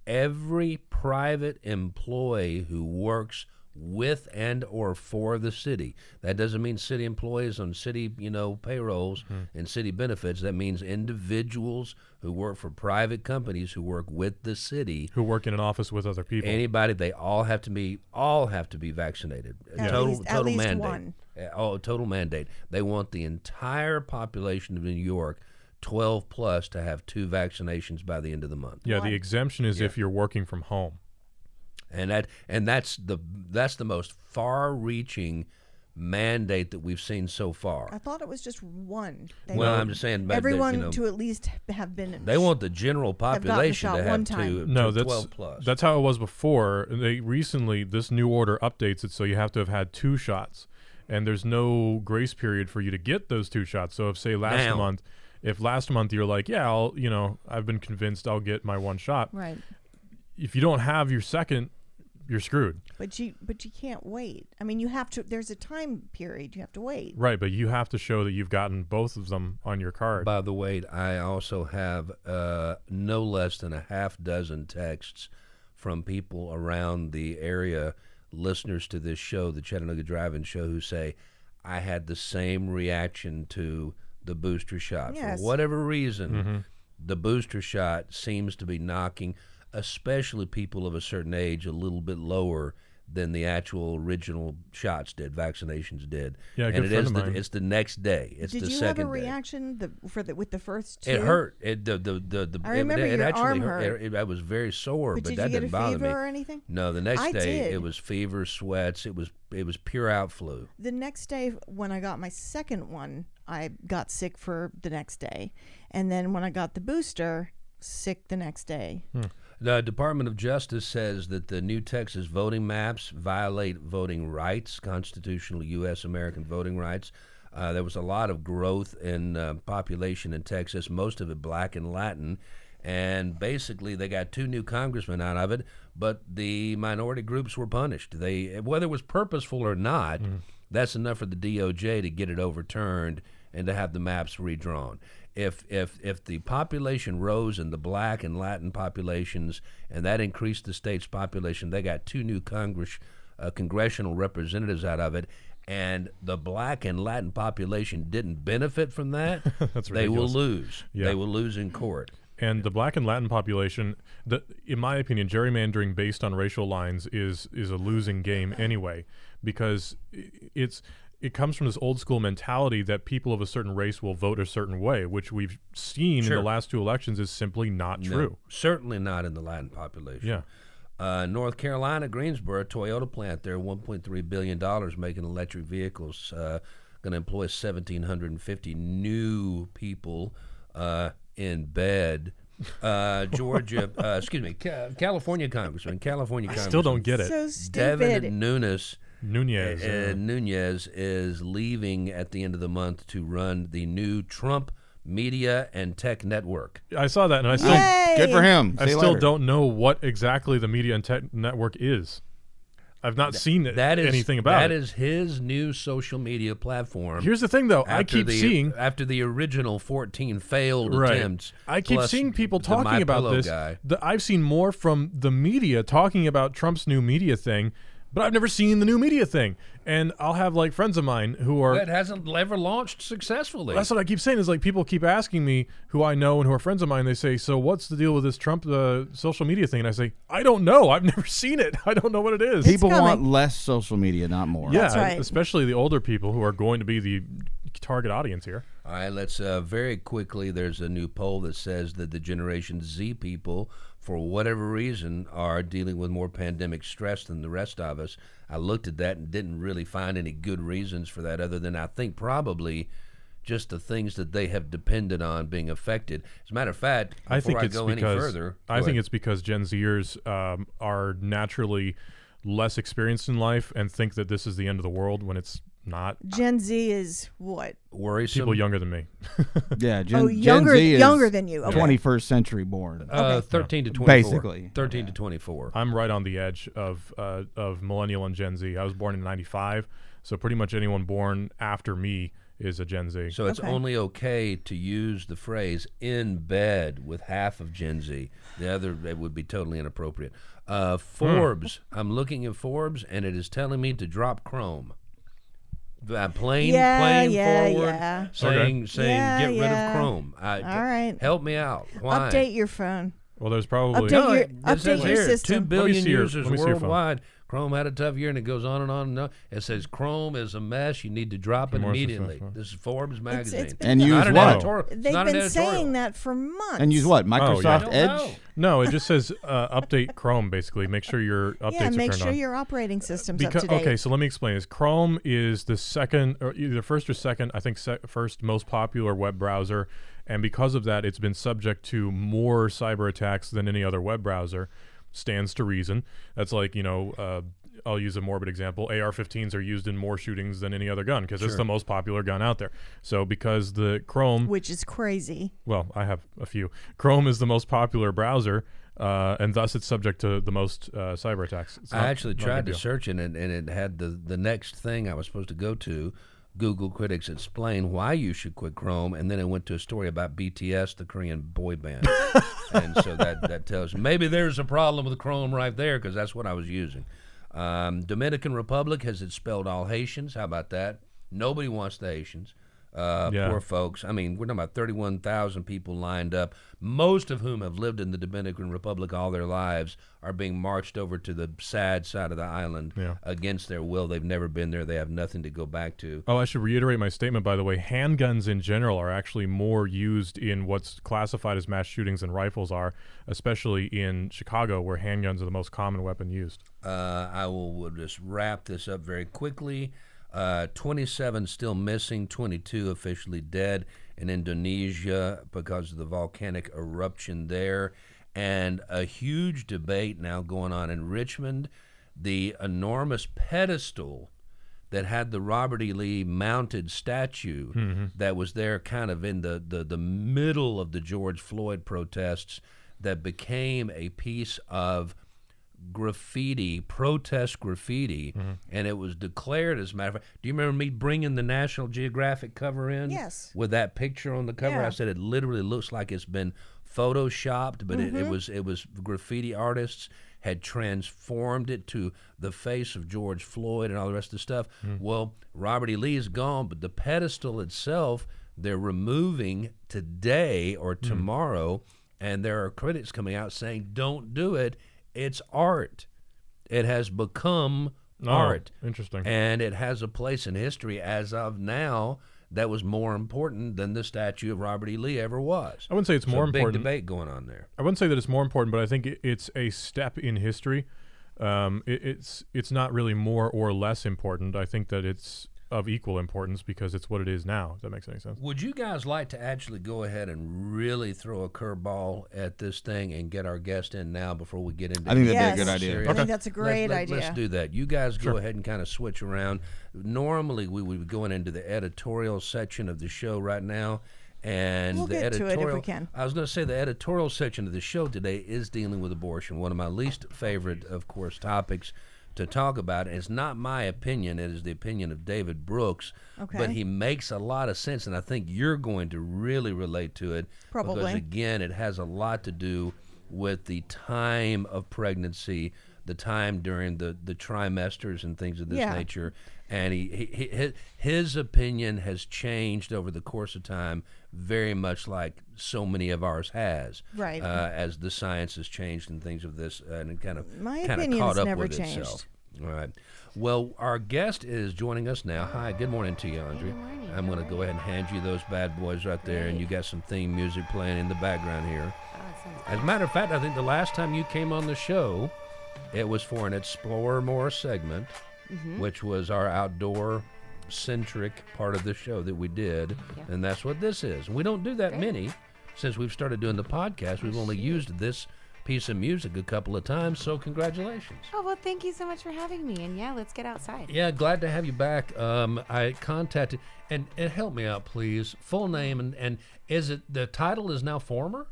every private employee who works with and or for the city. That doesn't mean city employees on city, you know, payrolls mm-hmm. and city benefits. That means individuals who work for private companies who work with the city. Who work in an office with other people. Anybody, they all have to be all have to be vaccinated. At total least, total at mandate. Least one. Oh, total mandate. They want the entire population of New York twelve plus to have two vaccinations by the end of the month. Yeah, the exemption is yeah. if you're working from home. And that and that's the that's the most far-reaching mandate that we've seen so far. I thought it was just one. They well, I'm just saying, everyone they, you know, to at least have been. They want the general population have to have two, no, to twelve plus. That's how it was before. They recently this new order updates it so you have to have had two shots, and there's no grace period for you to get those two shots. So if say last now, month, if last month you're like, yeah, I'll you know I've been convinced I'll get my one shot. Right. If you don't have your second. You're screwed. But you but you can't wait. I mean, you have to. There's a time period you have to wait. Right, but you have to show that you've gotten both of them on your card. By the way, I also have uh, no less than a half dozen texts from people around the area, listeners to this show, the Chattanooga Drive-In Show, who say, I had the same reaction to the booster shot. Yes. For whatever reason, mm-hmm. the booster shot seems to be knocking... especially people of a certain age, a little bit lower than the actual original shots did, vaccinations did. Yeah, and it is the, it's the next day. It's did the second day. Did you have a reaction the, for the, with the first two? It hurt. It the the the. the I remember it, it your actually arm hurt. hurt. It, it, I was very sore, but, but that didn't bother me. Did you get a fever or anything? No, the next I day did. It was fever, sweats. It was it was pure out flu. The next day when I got my second one, I got sick for the next day, and then when I got the booster, sick the next day. Hmm. The Department of Justice says that the new Texas voting maps violate voting rights, constitutional U S American voting rights. Uh, there was a lot of growth in uh, population in Texas, most of it black and Latin. And basically they got two new congressmen out of it, but the minority groups were punished. They, whether it was purposeful or not, mm. that's enough for the D O J to get it overturned and to have the maps redrawn. If if if the population rose in the black and Latin populations, and that increased the state's population, they got two new Congress, uh, congressional representatives out of it, and the black and Latin population didn't benefit from that. That's they ridiculous. Will lose. Yeah. They will lose in court. And the black and Latin population, the, in my opinion, gerrymandering based on racial lines is is a losing game anyway, because it's. It comes from this old school mentality that people of a certain race will vote a certain way, which we've seen sure. in the last two elections is simply not no, true. Certainly not in the Latin population. Yeah. Uh, North Carolina, Greensboro, Toyota plant there, one point three billion dollars making electric vehicles, uh, going to employ one thousand seven hundred fifty new people uh, in bed. Uh, Georgia, uh, excuse me, Ca- California Congressman, California Congressman. I still don't get it. So stupid. Devin Nunes. Nunez. And uh, Nunez is leaving at the end of the month to run the new Trump Media and Tech Network. I saw that, and I still Yay! good for him. I See still don't know what exactly the Media and Tech Network is. I've not Th- seen that is, anything about that it. That is his new social media platform. Here's the thing, though. I keep the, seeing... After the original fourteen failed right. attempts... I keep seeing people talking about this. The, I've seen more from the media talking about Trump's new media thing, but I've never seen the new media thing. And I'll have, like, friends of mine who are... That hasn't ever launched successfully. That's what I keep saying is, like, people keep asking me who I know and who are friends of mine. They say, so what's the deal with this Trump uh, social media thing? And I say, I don't know. I've never seen it. I don't know what it is. People want less social media, not more. Yeah, right. Especially the older people who are going to be the target audience here. All right, let's uh, very quickly, there's a new poll that says that the Generation Z people, for whatever reason, are dealing with more pandemic stress than the rest of us. I looked at that and didn't really find any good reasons for that other than I think probably just the things that they have depended on being affected. As a matter of fact, before I, think I it's go because, any further... I think ahead. it's because Gen Zers um, are naturally less experienced in life and think that this is the end of the world when it's not. Gen Z is what? Worrisome. People younger than me. yeah, Gen, oh, younger, Gen Z is younger than you. Okay. twenty-first century born. Uh, thirteen to twenty-four. Basically. thirteen yeah. to twenty-four. I'm right on the edge of uh, of millennial and Gen Z. I was born in ninety-five, so pretty much anyone born after me is a Gen Z. So it's okay. only okay to use the phrase in bed with half of Gen Z. The other it would be totally inappropriate. Uh, Forbes. Hmm. I'm looking at Forbes, and it is telling me to drop Chrome. Uh, plain, yeah, plain yeah, forward, yeah. saying, okay. saying, yeah, get yeah. rid of Chrome. I, All right, help me out. Why? Update your phone. Well, there's probably update no, your, update your system. Two billion users worldwide. Chrome had a tough year, and it goes on and on and on. It says Chrome is a mess. You need to drop it immediately. Successful. This is Forbes magazine. It's, it's and use an what? They've been saying that for months. And use what? Microsoft oh, yeah. Edge? No, it just says uh, update Chrome, basically. Make sure your updates yeah, are turned on. Yeah, make sure your operating system's because, up to date. Okay, so let me explain this. Chrome is the second, or either first or second, I think sec- first most popular web browser. And because of that, it's been subject to more cyber attacks than any other web browser. Stands to reason. That's like, you know, uh, I'll use a morbid example. A R fifteens are used in more shootings than any other gun because sure. it's the most popular gun out there. So because the Chrome... Which is crazy. Well, I have a few. Chrome is the most popular browser, uh, and thus it's subject to the most uh, cyber attacks. It's I not, actually not tried to search it, and, and it had the, the next thing I was supposed to go to. Google critics explain why you should quit Chrome, and then it went to a story about B T S, the Korean boy band. And so that, that tells you maybe there's a problem with Chrome right there because that's what I was using. Um, Dominican Republic has expelled all Haitians. How about that? Nobody wants the Haitians. Uh, yeah. Poor folks. I mean, we're talking about thirty-one thousand people lined up, most of whom have lived in the Dominican Republic all their lives, are being marched over to the sad side of the island yeah. against their will. They've never been there. They have nothing to go back to. Oh, I should reiterate my statement, by the way. Handguns in general are actually more used in what's classified as mass shootings than rifles are, especially in Chicago, where handguns are the most common weapon used. Uh, I will we'll just wrap this up very quickly. Uh, twenty-seven still missing, twenty-two officially dead in Indonesia because of the volcanic eruption there. And a huge debate now going on in Richmond. The enormous pedestal that had the Robert E. Lee mounted statue mm-hmm. that was there kind of in the, the, the middle of the George Floyd protests that became a piece of graffiti, protest graffiti, mm-hmm. and it was declared, as a matter of fact, do you remember me bringing the National Geographic cover in? Yes. With that picture on the cover? Yeah. I said it literally looks like it's been photoshopped, but mm-hmm. it, it was it was graffiti artists had transformed it to the face of George Floyd and all the rest of the stuff. Mm-hmm. Well, Robert E. Lee is gone, but the pedestal itself, they're removing today or tomorrow, mm-hmm. and there are critics coming out saying, don't do it. It's art. It has become oh, art. Interesting. And it has a place in history as of now that was more important than the statue of Robert E. Lee ever was. I wouldn't say it's so more important. Big debate going on there. I wouldn't say that it's more important, but I think it's a step in history. Um, it, it's it's not really more or less important. I think that it's of equal importance because it's what it is now. If that makes any sense. Would you guys like to actually go ahead and really throw a curveball at this thing and get our guest in now before we get into it? I think that'd yes. be a good idea. Okay. I think that's a great let's, let, idea. Let's do that. You guys go sure. ahead and kind of switch around. Normally we would be going into the editorial section of the show right now. And we'll the get editorial, to it if we can. I was going to say the editorial section of the show today is dealing with abortion, one of my least favorite, of course, topics to talk about. And it's not my opinion. It is the opinion of David Brooks. Okay. But he makes a lot of sense, and I think you're going to really relate to it. Probably. Because, again, it has a lot to do with the time of pregnancy, the time during the, the trimesters and things of this yeah. nature. And he, he, he his opinion has changed over the course of time, very much like so many of ours has, right? Uh, as the science has changed and things of this, uh, and kind of my kind opinion's of caught up never with changed. Itself. All right. Well, our guest is joining us now. Hi, good morning to you, Andrea. Good morning. I'm going to go ahead and hand you those bad boys right there, right. and you got some theme music playing in the background here. Oh, as a matter of fact, I think the last time you came on the show, it was for an Explore More segment. Mm-hmm. Which was our outdoor-centric part of the show that we did, yeah. and that's what this is. We don't do that Great. many since we've started doing the podcast. We've only used this piece of music a couple of times, so congratulations. Oh, well, thank you so much for having me, and yeah, let's get outside. Yeah, glad to have you back. Um, I contacted, and, and help me out, please, full name, and, and is it, the title is now former?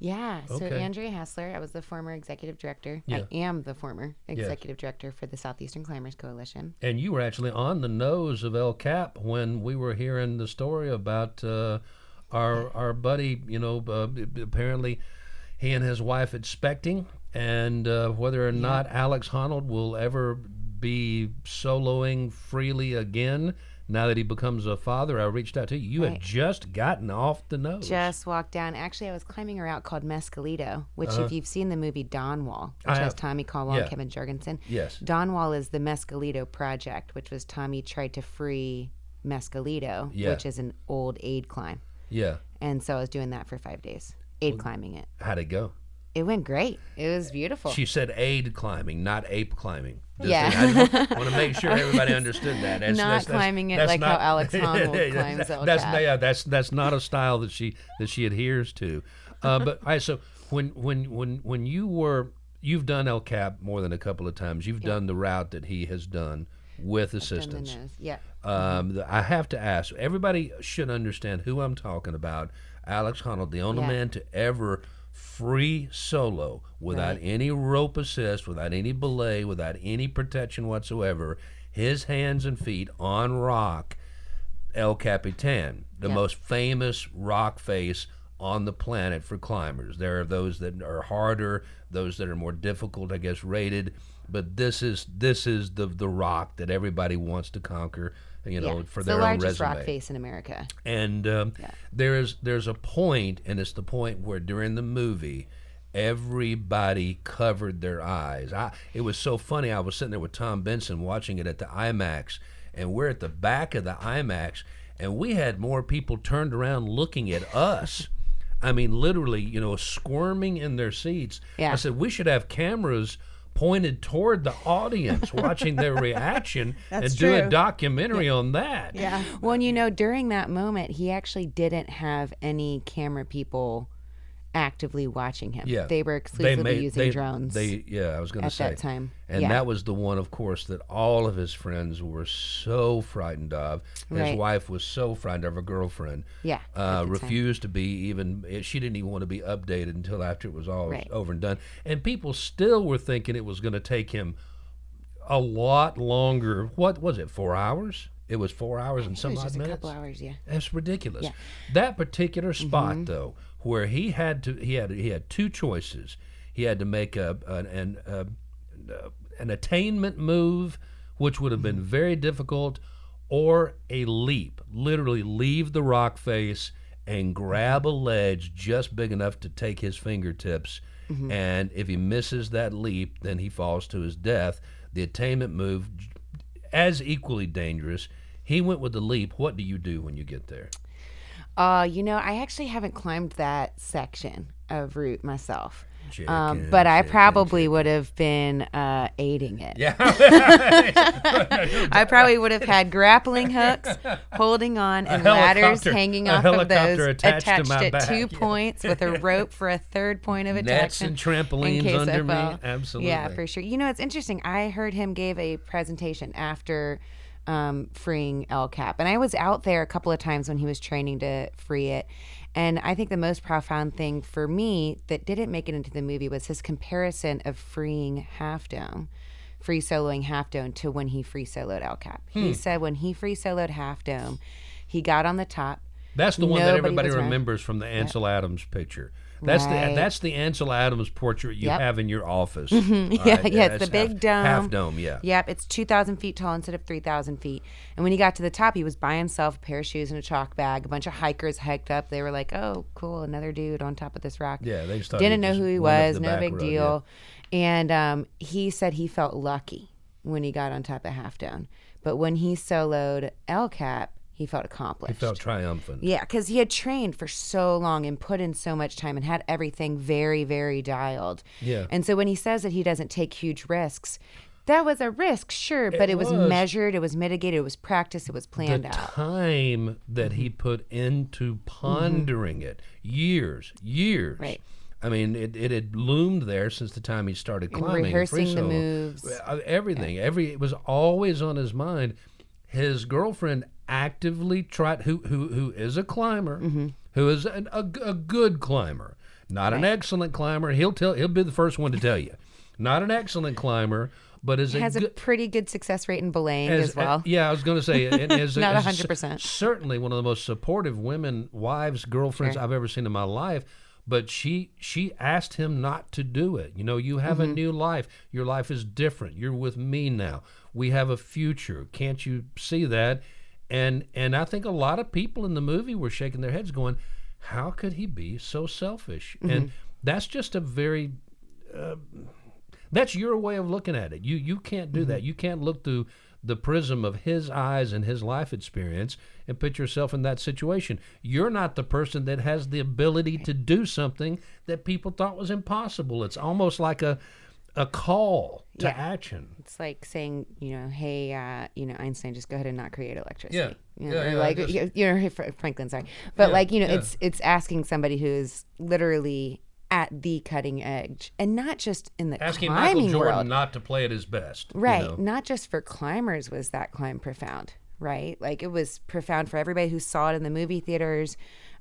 Yeah, so okay. Andrea Hassler, I was the former executive director. Yeah. I am the former executive yes. director for the Southeastern Climbers Coalition. And you were actually on the nose of El Cap when we were hearing the story about uh, our our buddy, you know, uh, apparently he and his wife expecting, and uh, whether or yeah. not Alex Honnold will ever be soloing freely again. Now that he becomes a father, I reached out to you. You right. had just gotten off the nose. Just walked down. Actually, I was climbing a route called Mescalito, which uh-huh. if you've seen the movie Don Wall, which I has have. Tommy Caldwell yeah. and Kevin Jorgensen. Yes. Don Wall is the Mescalito project, which was Tommy tried to free Mescalito, yeah. which is an old aid climb. Yeah. And so I was doing that for five days, aid well, climbing it. How'd it go? It went great. It was beautiful. She said aid climbing, not ape climbing. Just yeah. I want to make sure everybody understood that. That's, not that's, that's, climbing that's, it that's like not, how Alex Honnold climbs that's, El that's, Cap. Yeah, that's, that's not a style that she that she adheres to. Uh, but all right, so when when when when you were, you've done El Cap more than a couple of times. You've yeah. done the route that he has done with I've assistance. Done the yeah. Um, the, I have to ask. Everybody should understand who I'm talking about. Alex Honnold, the only yeah. man to ever free solo without right. any rope assist, without any belay, without any protection whatsoever, his hands and feet on rock, El Capitan, the yep. most famous rock face on the planet for climbers. There are those that are harder, those that are more difficult, I guess, rated, but this is this is the the rock that everybody wants to conquer, you know, yeah. for their the own resume. The largest rock face in America. And um, yeah. there is there's a point, and it's the point where during the movie, everybody covered their eyes. I, it was so funny. I was sitting there with Tom Benson watching it at the IMAX, and we're at the back of the IMAX, and we had more people turned around looking at us. I mean, literally, you know, squirming in their seats. Yeah. I said, we should have cameras pointed toward the audience, watching their reaction, That's and do true. a documentary yeah. on that. Yeah. Well, and you know, during that moment, he actually didn't have any camera people actively watching him. Yeah. They were exclusively they made, using they, drones. They, yeah, I was going to say. At that time. And yeah. that was the one, of course, that all of his friends were so frightened of. His right. wife was so frightened of, her girlfriend. Yeah. Uh, refused time. to be even, she didn't even want to be updated until after it was all right. over and done. And people still were thinking it was going to take him a lot longer. What was it, four hours? It was four hours and some odd minutes? It was just a couple hours, yeah. That's ridiculous. Yeah. That particular spot, mm-hmm. though, where he had to, he had he had two choices. He had to make a an an, a, an attainment move, which would have been very difficult, or a leap. Literally, leave the rock face and grab a ledge just big enough to take his fingertips. Mm-hmm. And if he misses that leap, then he falls to his death. The attainment move, as equally dangerous. He went with the leap. What do you do when you get there? Uh, you know, I actually haven't climbed that section of route myself. Um, but I probably would have been uh, aiding it. Yeah. I probably would have had grappling hooks holding on and ladders hanging off of those attached, attached at back. two yeah. points with a rope for a third point of attraction. Nets and trampolines under me. Absolutely. Yeah, for sure. You know, it's interesting. I heard him give a presentation after um, freeing El Cap. And I was out there a couple of times when he was training to free it. And I think the most profound thing for me that didn't make it into the movie was his comparison of freeing Half Dome, free soloing Half Dome, to when he free soloed El Cap. Hmm. He said when he free soloed Half Dome, he got on the top. That's the one that everybody remembers from the Ansel yeah. Adams picture. That's right. the that's the Ansel Adams portrait you yep. have in your office. Mm-hmm. Yeah, right. yeah, yeah, it's the big half, dome. Half dome, yeah. Yep, it's two thousand feet tall instead of three thousand feet. And when he got to the top, he was by himself, a pair of shoes and a chalk bag. A bunch of hikers hiked up. They were like, oh, cool, another dude on top of this rock. Yeah, they just didn't know who he was, no big road, deal. Yeah. And um, he said he felt lucky when he got on top of Half Dome. But when he soloed El Cap, he felt accomplished. He felt triumphant. Yeah, because he had trained for so long and put in so much time and had everything very, very dialed. Yeah. And so when he says that he doesn't take huge risks, that was a risk, sure, but it, it was. was measured, it was mitigated, it was practiced, it was planned the out. The time that he put into pondering mm-hmm. it, years, years. Right. I mean, it, it had loomed there since the time he started climbing. Rehearsing free the solo, moves. Everything. Yeah. Every It was always on his mind. His girlfriend actively tried, who who who is a climber, mm-hmm. who is an, a a good climber, not right. an excellent climber. He'll tell he'll be the first one to tell you, not an excellent climber, but is it a has good, a pretty good success rate in belaying as, as well. Uh, yeah, I was going to say it is not a hundred percent. Certainly one of the most supportive women, wives, girlfriends sure. I've ever seen in my life. But she she asked him not to do it. You know, you have mm-hmm. a new life. Your life is different. You're with me now. We have a future. Can't you see that? And and I think a lot of people in the movie were shaking their heads going, how could he be so selfish? Mm-hmm. And that's just a very, uh, that's your way of looking at it. You you can't do mm-hmm. that. You can't look through the prism of his eyes and his life experience and put yourself in that situation. You're not the person that has the ability to do something that people thought was impossible. It's almost like a a call to yeah. action. It's like saying, you know, hey, uh, you know, Einstein, just go ahead and not create electricity. Yeah. You know, yeah, yeah, like, just, you know, Franklin, sorry. But yeah, like, you know, yeah. it's it's asking somebody who's literally at the cutting edge, and not just in the asking climbing Michael Jordan world. Not to play at his best, right? You know? Not just for climbers was that climb profound, right? Like it was profound for everybody who saw it in the movie theaters.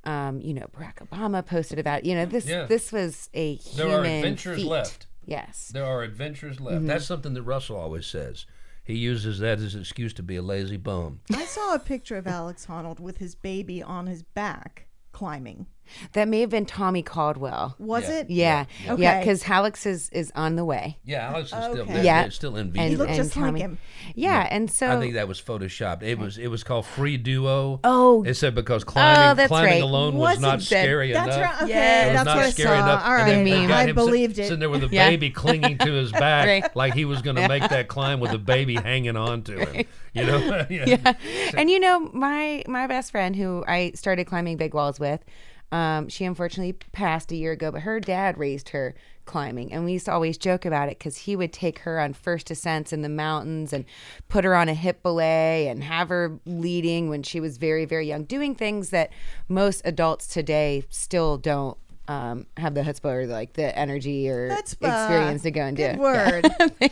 Um, you know, Barack Obama posted about, you know, this. Yeah. This was a human there are adventures feat. left. Yes, there are adventures left. Mm-hmm. That's something that Russell always says. He uses that as an excuse to be a lazy bum. I saw a picture of Alex Honnold with his baby on his back climbing. That may have been Tommy Caldwell. Was yeah. it? Yeah. Yeah, because yeah. yeah. okay. yeah, Alex is, is on the way. Yeah, Alex is still okay. yeah. still in V. He looked and just Tommy. like him. Yeah, yeah, and so I think that was photoshopped. It was it was called Free Duo. Oh, it said because climbing oh, climbing right. alone was, was not scary that's enough. Right. Okay. Yeah, it was that's not what scary I saw. Enough. All right, and then I believed sit, it. Sitting there with a yeah. baby clinging to his back, right. like he was going to make that climb with a baby hanging on to him. Right. You know. yeah. yeah. And you know, my my best friend who I started climbing big walls with. Um, she unfortunately passed a year ago, but her dad raised her climbing, and we used to always joke about it because he would take her on first ascents in the mountains and put her on a hip belay and have her leading when she was very, very young, doing things that most adults today still don't um, have the chutzpah or like the energy or chutzpah. Experience to go and Good do. Word. Yeah.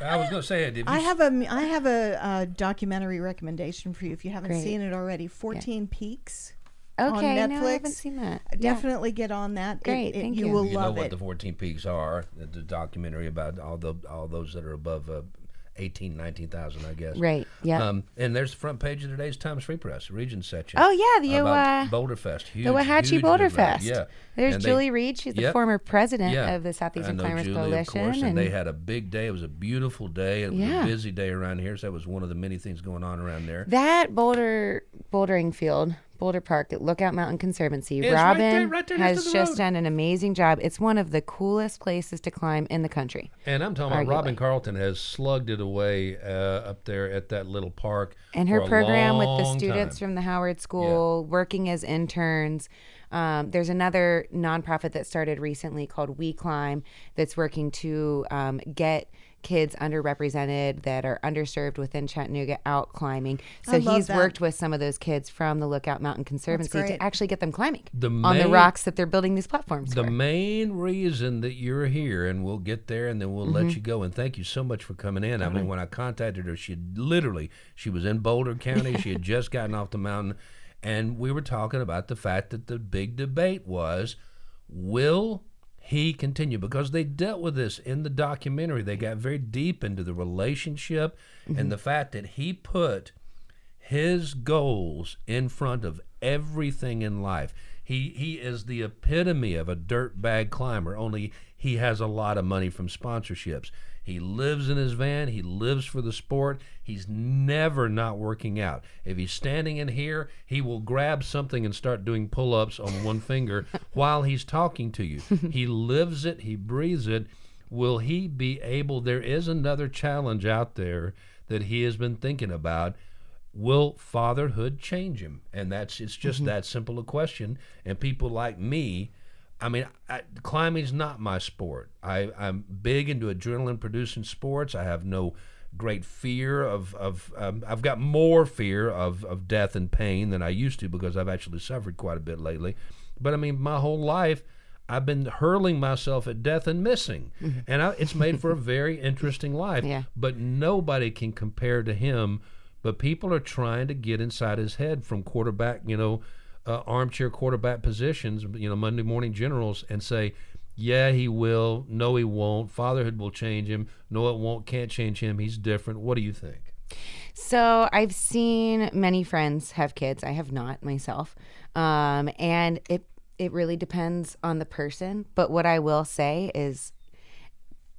I was going to say it. I have a I have a uh, documentary recommendation for you if you haven't Great. seen it already. Fourteen yeah. Peaks. Okay, on Netflix. No, I haven't seen that. Definitely yeah. get on that. Great, it, it, thank you. You will you love it. You know what the fourteen Peaks are, the, the documentary about all the all those that are above uh, eighteen, nineteen thousand, I guess. Right, yeah. Um, and there's the front page of today's Times Free Press, region section. Oh, yeah, the uh, Boulder Fest. Huge, the Wahatchee Boulder event. Fest. Yeah. There's and Julie they, Reed. She's yep. the former president yeah. of the Southeastern Climbers Julie, Coalition. Of course, and, and they had a big day. It was a beautiful day. It was yeah. a busy day around here, so that was one of the many things going on around there. That Boulder bouldering field Boulder Park at Lookout Mountain Conservancy. It's Robin right there, right there has just done an amazing job. It's one of the coolest places to climb in the country. And I'm talking arguably. about Robin Carlton has slugged it away uh, up there at that little park. And her for a program long with the students time. from the Howard School, yeah. working as interns. Um, there's another nonprofit that started recently called We Climb that's working to um, get kids underrepresented that are underserved within Chattanooga out climbing. So he's that. worked with some of those kids from the Lookout Mountain Conservancy to actually get them climbing the main, on the rocks that they're building these platforms The for. main reason that you're here, and we'll get there and then we'll mm-hmm. let you go, and thank you so much for coming in. Mm-hmm. I mean, when I contacted her, she literally, she was in Boulder County. She had just gotten off the mountain, and we were talking about the fact that the big debate was, will he continued because they dealt with this in the documentary. They got very deep into the relationship mm-hmm. and the fact that he put his goals in front of everything in life. He he is the epitome of a dirtbag climber, only he has a lot of money from sponsorships. He lives in his van. He lives for the sport. He's never not working out. If he's standing in here, he will grab something and start doing pull-ups on one finger while he's talking to you. He lives it. He breathes it. Will he be able? There is another challenge out there that he has been thinking about. Will fatherhood change him? And that's it's just mm-hmm. that simple a question. And people like me, I mean, I, climbing's not my sport. I, I'm big into adrenaline-producing sports. I have no great fear of, of um, I've got more fear of, of death and pain than I used to because I've actually suffered quite a bit lately. But, I mean, my whole life, I've been hurling myself at death and missing. Mm-hmm. And I, it's made for a very interesting life. Yeah. But nobody can compare to him. But people are trying to get inside his head from quarterback, you know, Uh, armchair quarterback positions, you know, Monday morning generals, and say, yeah, he will. No, he won't. Fatherhood will change him. No, it won't. Can't change him. He's different. What do you think? So I've seen many friends have kids. I have not myself. Um, and it, it really depends on the person. But what I will say is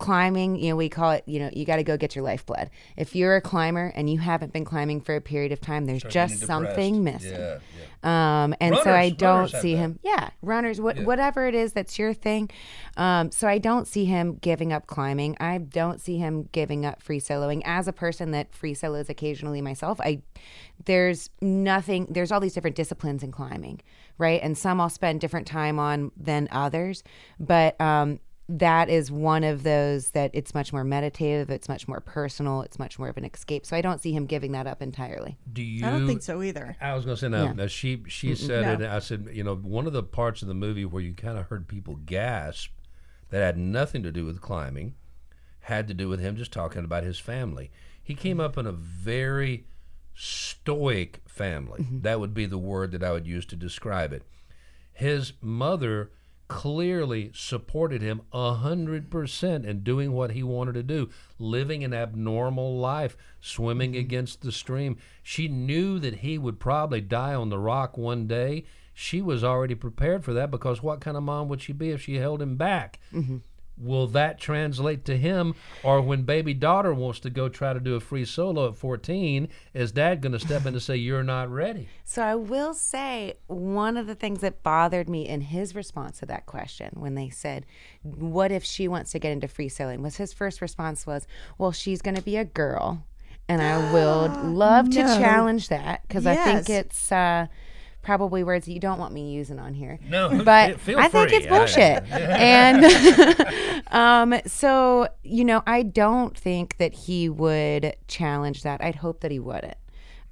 climbing, you know, we call it, you know, you got to go get your lifeblood. If you're a climber and you haven't been climbing for a period of time, there's just something missing. Yeah, yeah. Um, and runners, so I don't see him. Yeah, runners, what, yeah. whatever it is, that's your thing. Um, so I don't see him giving up climbing. I don't see him giving up free soloing. As a person that free solos occasionally myself, I there's nothing, there's all these different disciplines in climbing, right? And some I'll spend different time on than others. But, um, that is one of those that it's much more meditative, it's much more personal, it's much more of an escape. So I don't see him giving that up entirely. Do you? I don't think so either. I was going to say, no, yeah. no, she she said no. it. I said, you know, one of the parts of the movie where you kind of heard people gasp that had nothing to do with climbing, had to do with him just talking about his family. He came up in a very stoic family. Mm-hmm. That would be the word that I would use to describe it. His mother clearly supported him a hundred percent in doing what he wanted to do, living an abnormal life, swimming against the stream. She knew that he would probably die on the rock one day. She was already prepared for that, because what kind of mom would she be if she held him back? Mm-hmm. Will that translate to him? Or when baby daughter wants to go try to do a free solo at fourteen, is dad going to step in and say, you're not ready? So I will say, one of the things that bothered me in his response to that question, when they said, what if she wants to get into free soloing, was his first response was, well, she's going to be a girl. And I will love no. to challenge that, because yes. I think it's... Uh, probably words that you don't want me using on here. No, but feel free. I think it's bullshit. And um, so, you know, I don't think that he would challenge that. I'd hope that he wouldn't.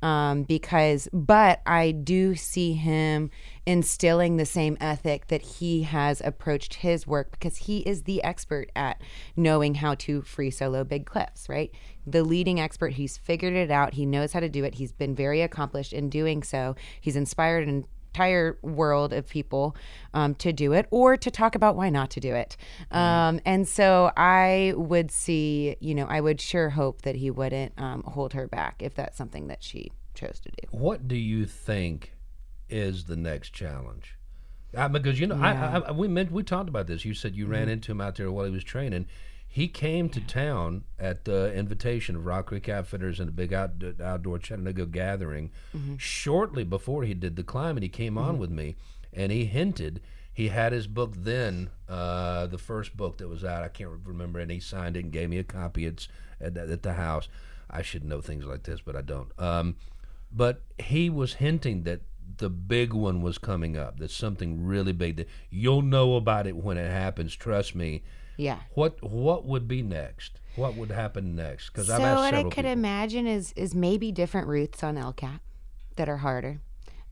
Um, because, but I do see him instilling the same ethic that he has approached his work, because he is the expert at knowing how to free solo big cliffs, right? The leading expert. He's figured it out. He knows how to do it. He's been very accomplished in doing so. He's inspired and entire world of people um, to do it, or to talk about why not to do it. Um, and so I would see, you know, I would sure hope that he wouldn't um, hold her back if that's something that she chose to do. What do you think is the next challenge? I, because, you know, yeah. I, I, we meant, we talked about this. You said you mm-hmm. ran into him out there while he was training. He came to town at the invitation of Rock Creek Outfitters and the big out, outdoor Chattanooga gathering mm-hmm. shortly before he did the climb, and he came mm-hmm. on with me, and he hinted he had his book then, uh, the first book that was out. I can't remember, and he signed it and gave me a copy. It's at, at the house. I should know things like this, but I don't. Um, but he was hinting that the big one was coming up, that something really big, that you'll know about it when it happens, trust me. Yeah. What what would be next? What would happen next? Because so I've asked what I could people. imagine is is maybe different routes on El Cap that are harder.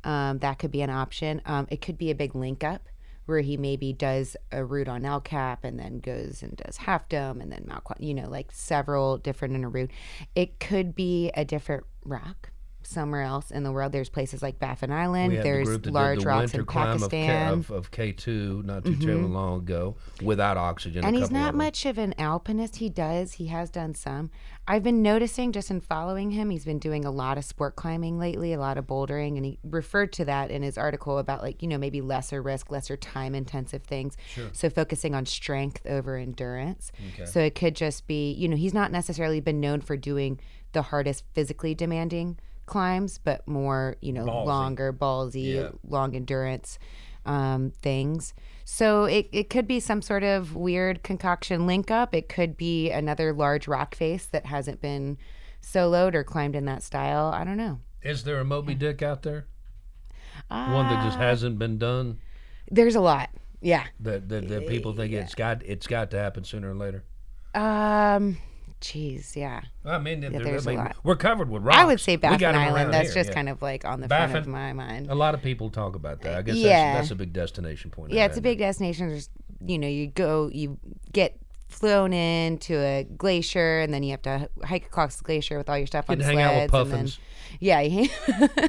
Um, that could be an option. Um, it could be a big link up where he maybe does a route on El Cap and then goes and does Half Dome and then Mount Quan, you know, like several different in a route. It could be a different rock somewhere else in the world. There's places like Baffin Island. There's the large rocks in Pakistan. Of, of, of K two not too mm-hmm. terribly long ago without oxygen. And he's not much of an alpinist. He does. He has done some. I've been noticing just in following him, he's been doing a lot of sport climbing lately, a lot of bouldering, and he referred to that in his article about like, you know, maybe lesser risk, lesser time intensive things. Sure. So focusing on strength over endurance. Okay. So it could just be, you know, he's not necessarily been known for doing the hardest physically demanding climbs, but more, you know, ballsy. longer, ballsy, yeah. long endurance um, things. So it, it could be some sort of weird concoction link up. It could be another large rock face that hasn't been soloed or climbed in that style. I don't know. Is there a Moby yeah. Dick out there? Uh, One that just hasn't been done? There's a lot. Yeah. That that, that people think yeah. it's got it's got to happen sooner or later. Um. Jeez, yeah. I mean, yeah, there, there's I mean, a lot. We're covered with rocks. I would say Baffin Island. That's here, just yeah. kind of like on the Baffin, front of my mind. A lot of people talk about that. I guess yeah. that's, that's a big destination point. Yeah, it's a big destination. There's, you know, you go, you get flown into a glacier, and then you have to hike across the glacier with all your stuff you on sleds. You hang out with puffins. Then, yeah, you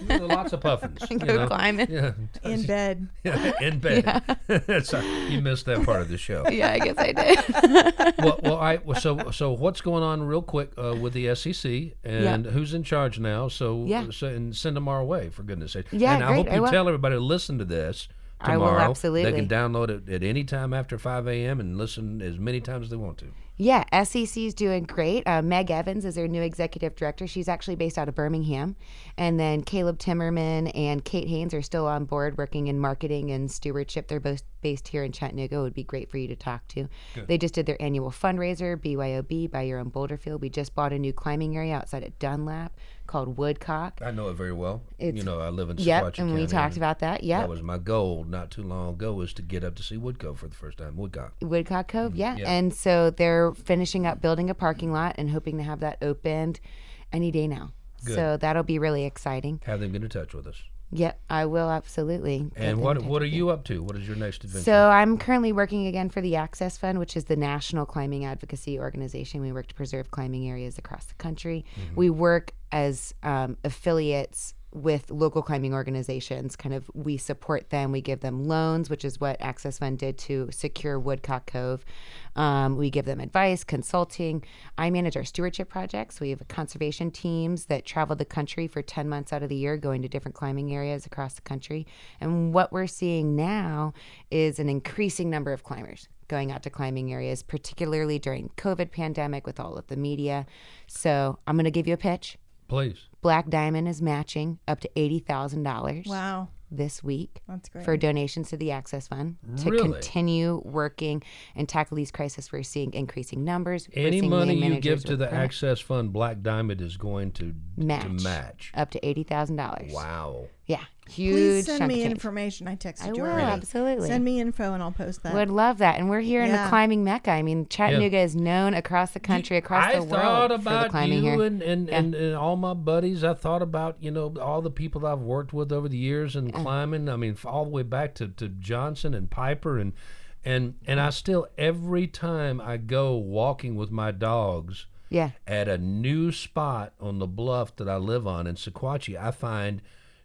hang lots of puffins. And go climbing. Yeah. In bed. Yeah, in bed. Yeah. Sorry, you missed that part of the show. Yeah, I guess I did. well, well, I well, so so what's going on real quick uh, with the S E C and yep. who's in charge now? So yeah. so and send them our way, for goodness' sake. Yeah, and I great. hope you I tell everybody to listen to this. Tomorrow. I will, absolutely. They can download it at any time after five a.m. and listen as many times as they want to. Yeah, S E C is doing great. Uh, Meg Evans is their new executive director. She's actually based out of Birmingham. And then Caleb Timmerman and Kate Haynes are still on board working in marketing and stewardship. They're both based here in Chattanooga. It would be great for you to talk to. Good. They just did their annual fundraiser, B Y O B, Buy Your Own Boulder Field. We just bought a new climbing area outside of Dunlap called Woodcock. I know it very well. It's, you know, I live in Sequatchie yep, County. Yep, and we talked and about that. Yeah, that was my goal not too long ago, was to get up to see Woodcock for the first time. Woodcock. Woodcock Cove, yeah. yeah. And so they're finishing up building a parking lot and hoping to have that opened any day now. Good. So that'll be really exciting. Have them get in touch with us. Yep, I will, absolutely. And what what are you up to? What is your next adventure? So I'm currently working again for the Access Fund, which is the national climbing advocacy organization. We work to preserve climbing areas across the country. Mm-hmm. We work as um, affiliates with local climbing organizations. Kind of, we support them, we give them loans, which is what Access Fund did to secure Woodcock Cove. Um, we give them advice, consulting. I manage our stewardship projects. We have conservation teams that travel the country for ten months out of the year, going to different climbing areas across the country. And what we're seeing now is an increasing number of climbers going out to climbing areas, particularly during COVID pandemic with all of the media. So I'm going to give you a pitch. Please. Black Diamond is matching up to eighty thousand dollars Wow. this week. That's great. For donations to the Access Fund to really? continue working and tackle these crises. We're seeing increasing numbers. Any money you give to the permit. Access Fund, Black Diamond is going to match, to match. up to eighty thousand dollars Wow. Yeah. Huge. Please send me information. I texted you. I will, already. absolutely. Send me info and I'll post that. Would love that. And we're here yeah. in the climbing mecca. I mean, Chattanooga yeah. is known across the country, across I the world. I thought about for the you here. And, and, yeah. and, and all my buddies. I thought about, you know, all the people I've worked with over the years and yeah. climbing. I mean, all the way back to, to Johnson and Piper. And, and, and I still, every time I go walking with my dogs yeah. at a new spot on the bluff that I live on in Sequatchie, I find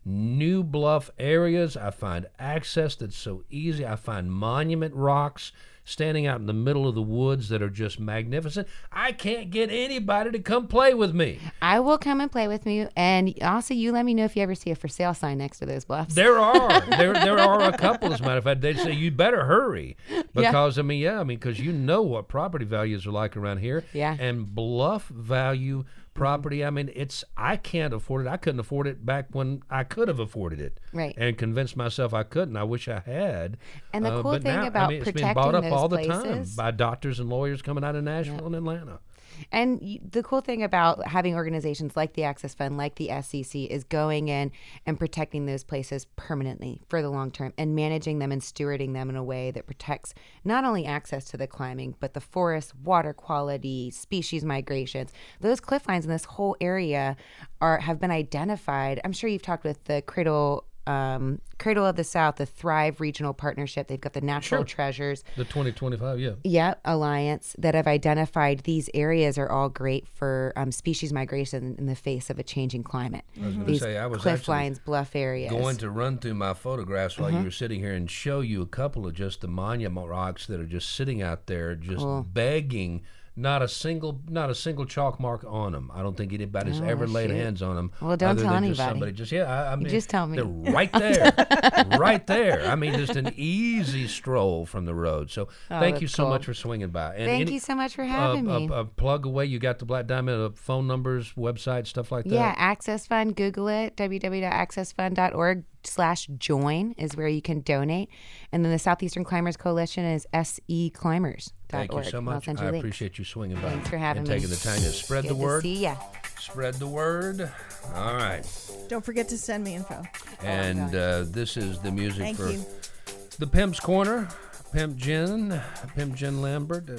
new bluff areas. I find access that's so easy. I find monument rocks standing out in the middle of the woods that are just magnificent. I can't get anybody to come play with me. I will come and play with you. And also, you let me know if you ever see a for sale sign next to those bluffs. There are. there there are a couple, as a matter of fact. They'd say, you better hurry. Because, yeah. I mean, yeah, I mean, because you know what property values are like around here. Yeah. And bluff value property, I mean, it's, I can't afford it. I couldn't afford it back when I could have afforded it. Right. And convinced myself I couldn't. I wish I had. And the cool uh, thing now, about I mean, protecting those places. It's been bought up all the time by doctors and lawyers coming out of Nashville yep. and Atlanta. And the cool thing about having organizations like the Access Fund, like the S C C, is going in and protecting those places permanently for the long term and managing them and stewarding them in a way that protects not only access to the climbing, but the forest, water quality, species migrations. Those cliff lines in this whole area are have been identified. I'm sure you've talked with the Cradle Um, Cradle of the South, the Thrive Regional Partnership. They've got the Natural sure. Treasures. The twenty twenty-five, yeah. Yeah, Alliance that have identified these areas are all great for um, species migration in the face of a changing climate. I was going to say, I was cliff lines, bluff areas. Going to run through my photographs while mm-hmm. you were sitting here and show you a couple of just the monument rocks that are just sitting out there just cool. begging. Not a single, not a single chalk mark on them. I don't think anybody's oh, ever shoot. laid hands on them. Well, don't tell anybody. Somebody. Just yeah, I, I mean, just tell me. They're right there, right there. I mean, just an easy stroll from the road. So oh, thank you so cool. much for swinging by. And thank any, you so much for having uh, me. Uh, uh, plug away. You got the Black Diamond uh, phone numbers, website, stuff like that. Yeah, Access Fund. Google it. w w w dot access fund dot org. slash join is where you can donate. And then the Southeastern Climbers Coalition is S E climbers dot org. Thank you so much. I links. appreciate you swinging by. Thanks for having and me. And taking the time to spread Good the word. To see ya. Spread the word. All right. Don't forget to send me info. And uh, this is the music Thank for you. the Pimp's Corner. Pimp Jen. Pimp Jen Lambert. Uh,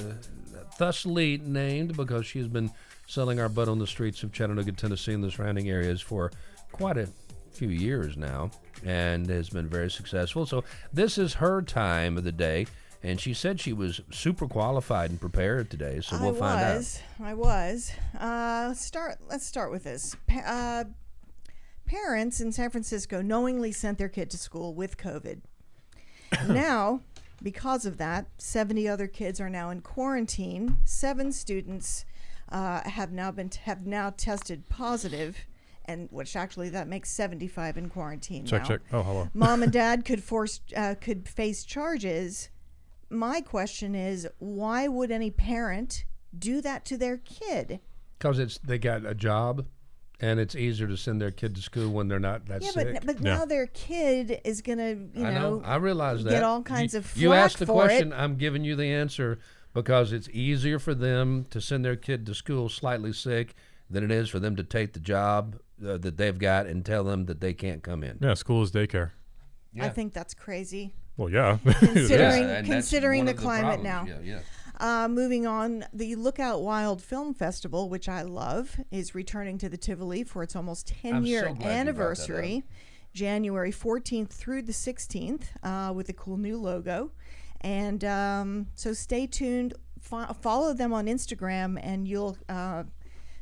thusly named because she has been selling our butt on the streets of Chattanooga, Tennessee and the surrounding areas for quite a few years now, and has been very successful. So this is her time of the day, and she said she was super qualified and prepared today, so we'll I find was, out. I was. Uh, let's start, let's start with this. Pa- uh, parents in San Francisco knowingly sent their kid to school with COVID. Now, because of that, seventy other kids are now in quarantine. Seven students uh, have now been t- have now tested positive. And which actually that makes seventy-five in quarantine check, now. Check. Oh, hello. Mom and Dad could force uh, could face charges. My question is, why would any parent do that to their kid? Because it's they got a job, and it's easier to send their kid to school when they're not that yeah, sick. Yeah, but, but yeah. now their kid is gonna you know, I know. I realize that get all kinds you, of flack you asked the for question. It. I'm giving you the answer because it's easier for them to send their kid to school slightly sick than it is for them to take the job Uh, that they've got and tell them that they can't come in. Yeah, school is daycare. Yeah. I think that's crazy. Well, yeah. Considering yeah, considering the climate the now. Yeah, yeah. Uh, moving on, the Lookout Wild Film Festival, which I love, is returning to the Tivoli for its almost ten-year so anniversary, January fourteenth through the sixteenth, uh, with a cool new logo. And um, so stay tuned. Fo- follow them on Instagram, and you'll... Uh,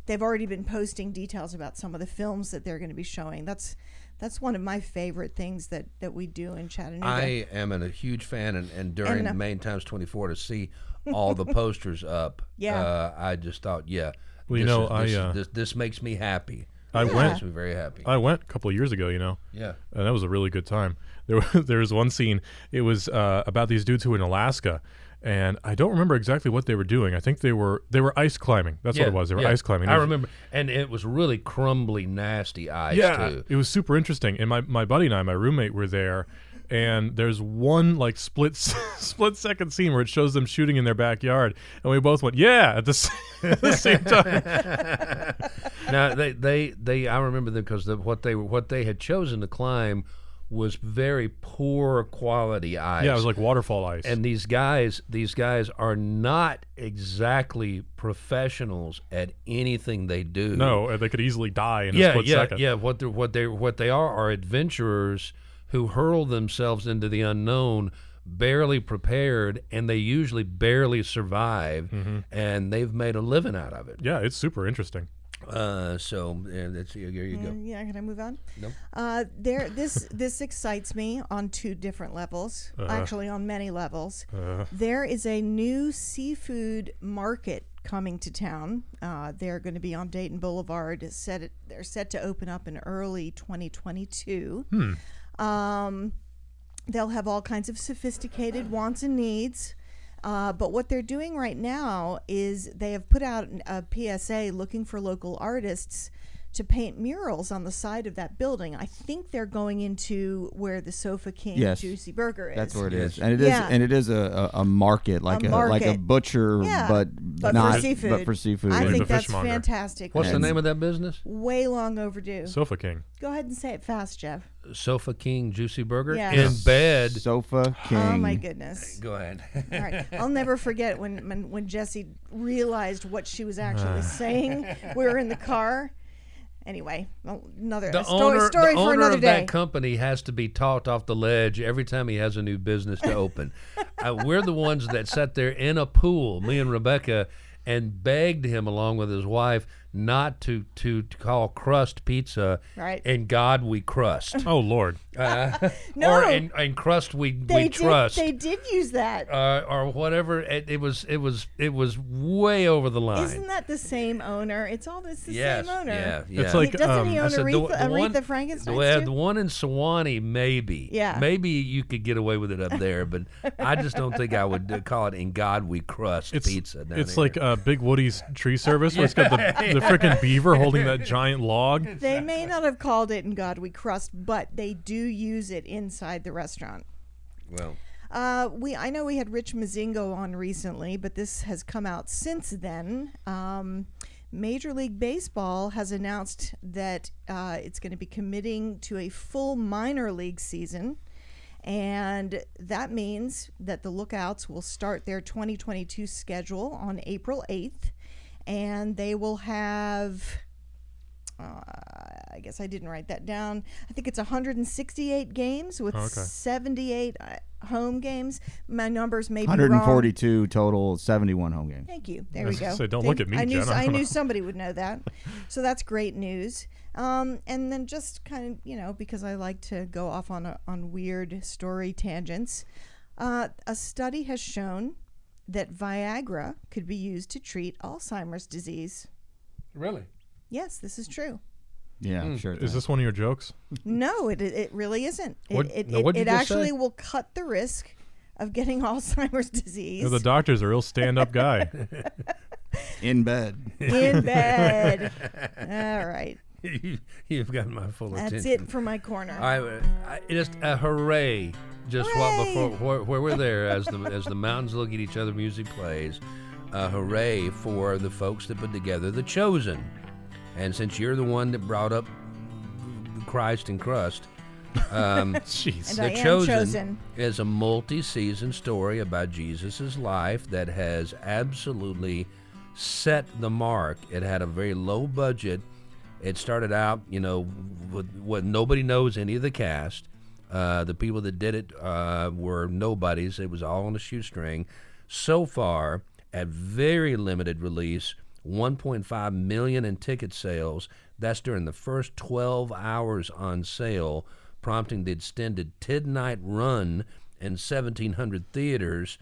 They've already been posting details about some of the films that they're going to be showing. That's that's one of my favorite things that, that we do in Chattanooga. I am an, a huge fan, and, and during and a, Main Times twenty-four to see all the posters up, yeah, uh, I just thought, yeah, well, you this know, is, I, this, uh, this this makes me happy. I yeah. went, makes me very happy. I went a couple of years ago, you know, yeah, and that was a really good time. There was there was one scene. It was uh, about these dudes who were in Alaska. And I don't remember exactly what they were doing. I think they were they were ice climbing. That's yeah, what it was. They were yeah. ice climbing. I remember. And it was really crumbly, nasty ice, yeah, too. It was super interesting. And my, my buddy and I, my roommate, were there. And there's one, like, split split second scene where it shows them shooting in their backyard. And we both went, yeah, at the, at the same time. Now, they, they, they, I remember them because the, what they were, what they had chosen to climb was very poor quality ice. Yeah, it was like waterfall ice. And these guys, these guys are not exactly professionals at anything they do. No, they could easily die in yeah, a split yeah, second. Yeah, yeah, what they what they what they are are adventurers who hurl themselves into the unknown, barely prepared, and they usually barely survive, mm-hmm. and they've made a living out of it. Yeah, it's super interesting. Uh, so uh, that's here you go. Mm, yeah, can I move on? No. Uh, there, this this excites me on two different levels. Uh-huh. Actually, on many levels. Uh-huh. There is a new seafood market coming to town. Uh, they're going to be on Dayton Boulevard. Set it, they're set to open up in early twenty twenty-two. Hmm. Um, they'll have all kinds of sophisticated wants and needs. Uh, but what they're doing right now is they have put out a P S A looking for local artists to paint murals on the side of that building. I think they're going into where the Sofa King yes. Juicy Burger is. That's where it is, and it yeah. is, and it is a, a market, like a, a market. like a butcher, yeah. but, but not for seafood. But for seafood, I think that's fantastic. What's and the name of that business? Way long overdue. Sofa King. Go ahead and say it fast, Jeff. Sofa King Juicy Burger yes. in bed. Sofa King. Oh my goodness. Go ahead. All right. I'll never forget when when, when Jessie realized what she was actually uh. saying. We were in the car. Anyway, another the story, owner, story the for owner another of day. That company has to be talked off the ledge every time he has a new business to open. uh, we're the ones that sat there in a pool, me and Rebecca, and begged him along with his wife not to to, to call crust pizza. Right. And God we crust. Oh Lord. Uh, no. Or and, and crust we they we did, trust. They did use that. Uh, or whatever. It, it was it was it was way over the line. Isn't that the same owner? It's all this the yes, same owner. Yeah. yeah. It's like, doesn't um, he own said, Aretha, the, the one, Aretha Frankenstein? The, the one in Sewanee, maybe. Yeah. Maybe you could get away with it up there, but I just don't think I would call it "In God We Crust" it's, pizza. It's here. Like uh, Big Woody's Tree Service, where it's got the, the freaking beaver holding that giant log. They may not have called it "In God We Crust," but they do use it inside the restaurant. Well, uh, we I know we had Rich Mozingo on recently, but this has come out since then. Um, Major League Baseball has announced that uh, it's going to be committing to a full minor league season. And that means that the Lookouts will start their twenty twenty-two schedule on April eighth, and they will have, uh, I guess I didn't write that down, I think it's one hundred sixty-eight games with okay. seventy-eight uh, home games. My numbers may be wrong. one hundred forty-two total, seventy-one home games. Thank you. There we go. Say, don't Did, look at me, I knew, Jenna. I knew somebody would know that. So that's great news. Um, and then just kind of, you know, because I like to go off on a, on weird story tangents, uh, a study has shown that Viagra could be used to treat Alzheimer's disease. Really? Yes, this is true. Yeah, mm. sure. Is this one of your jokes? No, it it really isn't. What, it it, it, it actually say? will cut the risk of getting Alzheimer's disease. No, the doctor's a real stand-up guy. In bed. In bed. All right. You've got my full That's attention. That's it for my corner. I, I just a hooray! Just hooray. While before where we're there, as the as the mountains look at each other, music plays. A hooray for the folks that put together The Chosen. And since you're the one that brought up Christ and Crust, um, Jeez. The Chosen, chosen is a multi-season story about Jesus' life that has absolutely set the mark. It had a very low budget. It started out, you know, with what nobody knows any of the cast. Uh, the people that did it uh, were nobodies. It was all on a shoestring. So far, at very limited release, one point five million dollars in ticket sales. That's during the first twelve hours on sale, prompting the extended ten-night run in seventeen hundred theaters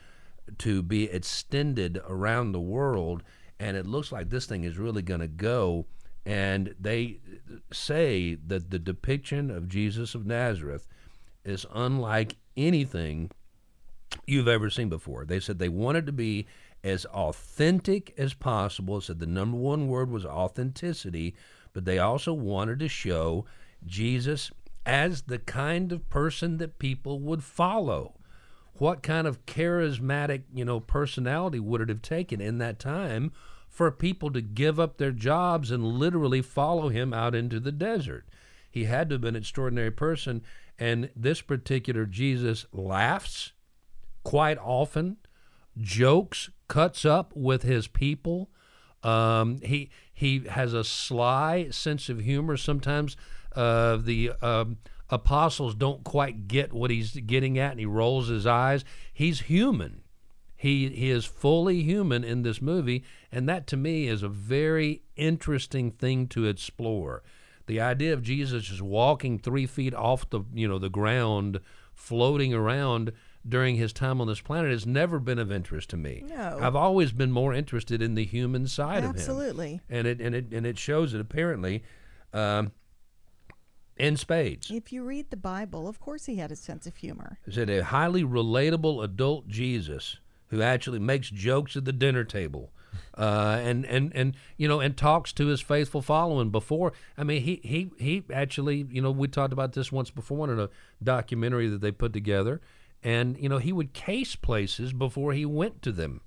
to be extended around the world. And it looks like this thing is really going to go. And they say that the depiction of Jesus of Nazareth is unlike anything you've ever seen before. They said they wanted to be as authentic as possible. Said the number one word was authenticity, but they also wanted to show Jesus as the kind of person that people would follow. What kind of charismatic, you know, personality would it have taken in that time for people to give up their jobs and literally follow him out into the desert? He had to have been an extraordinary person, and this particular Jesus laughs quite often, jokes, cuts up with his people. Um, he he has a sly sense of humor. Sometimes uh, the um, apostles don't quite get what he's getting at, and he rolls his eyes. He's human. He he is fully human in this movie, and that to me is a very interesting thing to explore. The idea of Jesus just walking three feet off the you know the ground, floating around during his time on this planet has never been of interest to me. No. I've always been more interested in the human side Absolutely. Of him. Absolutely. And it and it and it shows it apparently. Um, In spades. If you read the Bible, of course he had a sense of humor. It said a highly relatable adult Jesus who actually makes jokes at the dinner table, uh, and and and you know and talks to his faithful following. Before, I mean, he he he actually, you know, we talked about this once before in a documentary that they put together, and you know he would case places before he went to them.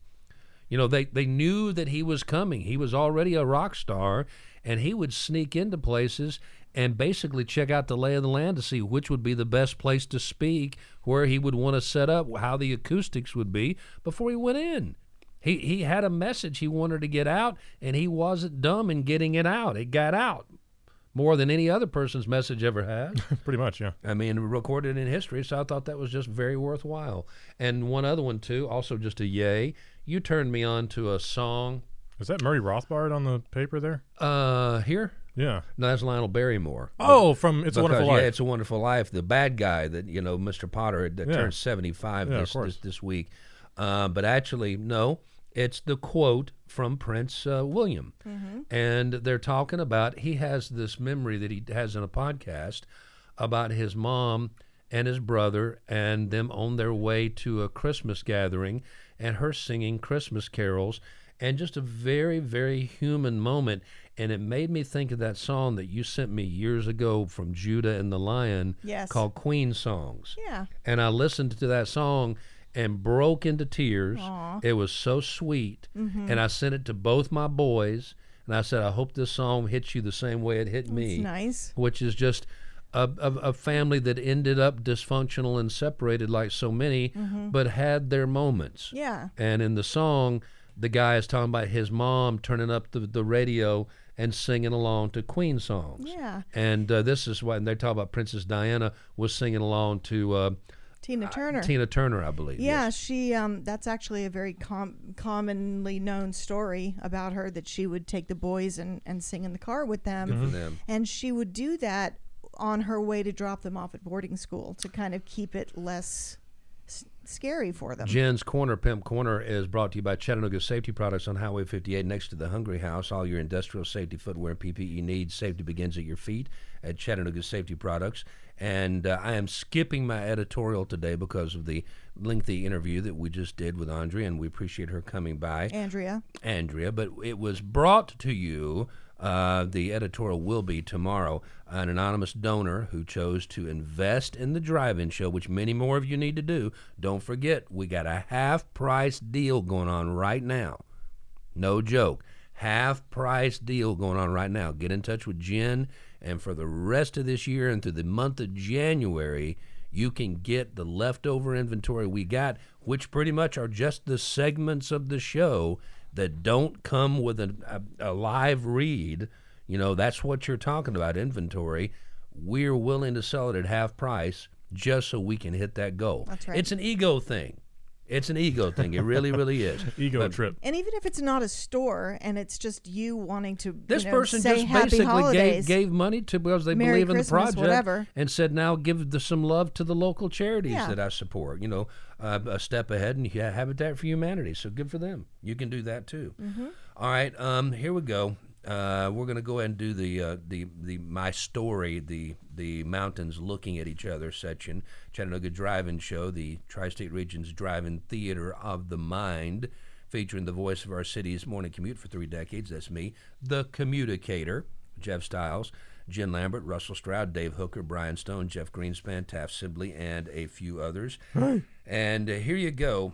You know, they, they knew that he was coming. He was already a rock star, and he would sneak into places and basically check out the lay of the land to see which would be the best place to speak, where he would want to set up, how the acoustics would be before he went in. He he had a message he wanted to get out, and he wasn't dumb in getting it out. It got out more than any other person's message ever had. Pretty much, yeah. I mean, recorded in history, so I thought that was just very worthwhile. And one other one, too, also just a yay. You turned me on to a song. Is that Murray Rothbard on the paper there? Uh, here? Yeah. No, that's Lionel Barrymore. Oh, from It's a Wonderful Life. Yeah, It's a Wonderful Life. The bad guy that, you know, Mister Potter, that yeah. turned seventy-five yeah, this, this this week. Uh, but actually, no, it's the quote from Prince uh, William. Mm-hmm. And they're talking about, he has this memory that he has in a podcast about his mom and his brother and them on their way to a Christmas gathering and her singing Christmas carols, and just a very, very human moment. And it made me think of that song that you sent me years ago from Judah and the Lion, yes, called Queen Songs. Yeah. And I listened to that song and broke into tears. Aww. It was so sweet. Mm-hmm. And I sent it to both my boys, and I said, I hope this song hits you the same way it hit That's me. Nice. Which is just... A, a, a family that ended up dysfunctional and separated like so many, mm-hmm. but had their moments. Yeah. And in the song, the guy is talking about his mom turning up the, the radio and singing along to Queen Songs. Yeah. And uh, this is what, and they're talking about Princess Diana was singing along to... Uh, Tina Turner. Uh, Tina Turner, I believe. Yeah, yes. she. Um, that's actually a very com- commonly known story about her, that she would take the boys and, and sing in the car with them. Good for them. And she would do that on her way to drop them off at boarding school to kind of keep it less s- scary for them. Jen's Corner, Pimp Corner, is brought to you by Chattanooga Safety Products on Highway fifty-eight next to the Hungry House. All your industrial safety footwear and P P E needs. Safety begins at your feet at Chattanooga Safety Products. And uh, I am skipping my editorial today because of the lengthy interview that we just did with Andrea, and we appreciate her coming by. Andrea. Andrea, but it was brought to you... Uh, the editorial will be tomorrow. An anonymous donor who chose to invest in the drive-in show, which many more of you need to do. Don't forget, we got a half-price deal going on right now. No joke. Half-price deal going on right now. Get in touch with Jen, and for the rest of this year and through the month of January, you can get the leftover inventory we got, which pretty much are just the segments of the show that don't come with a, a, a live read. You know, that's what you're talking about, inventory. We're willing to sell it at half price just so we can hit that goal. That's right. It's an ego thing. It's an ego thing. It really, really is. Ego but, trip. And even if it's not a store and it's just you wanting to, this you know, person say just happy basically holidays, gave, gave money to because they Merry believe Christmas, in the project, whatever, and said, now give the, some love to the local charities yeah. that I support. You know, uh, a step ahead and yeah, Habitat for Humanity. So good for them. You can do that too. Mm-hmm. All right. Um, here we go. Uh, we're going to go ahead and do the uh, the the my story, the the mountains looking at each other section. Chattanooga Drive-In Show, the Tri-State Region's drive-in theater of the mind, featuring the voice of our city's morning commute for three decades. That's me, the communicator, Jeff Styles, Jen Lambert, Russell Stroud, Dave Hooker, Brian Stone, Jeff Greenspan, Taft Sibley, and a few others. Hi. And uh, here you go.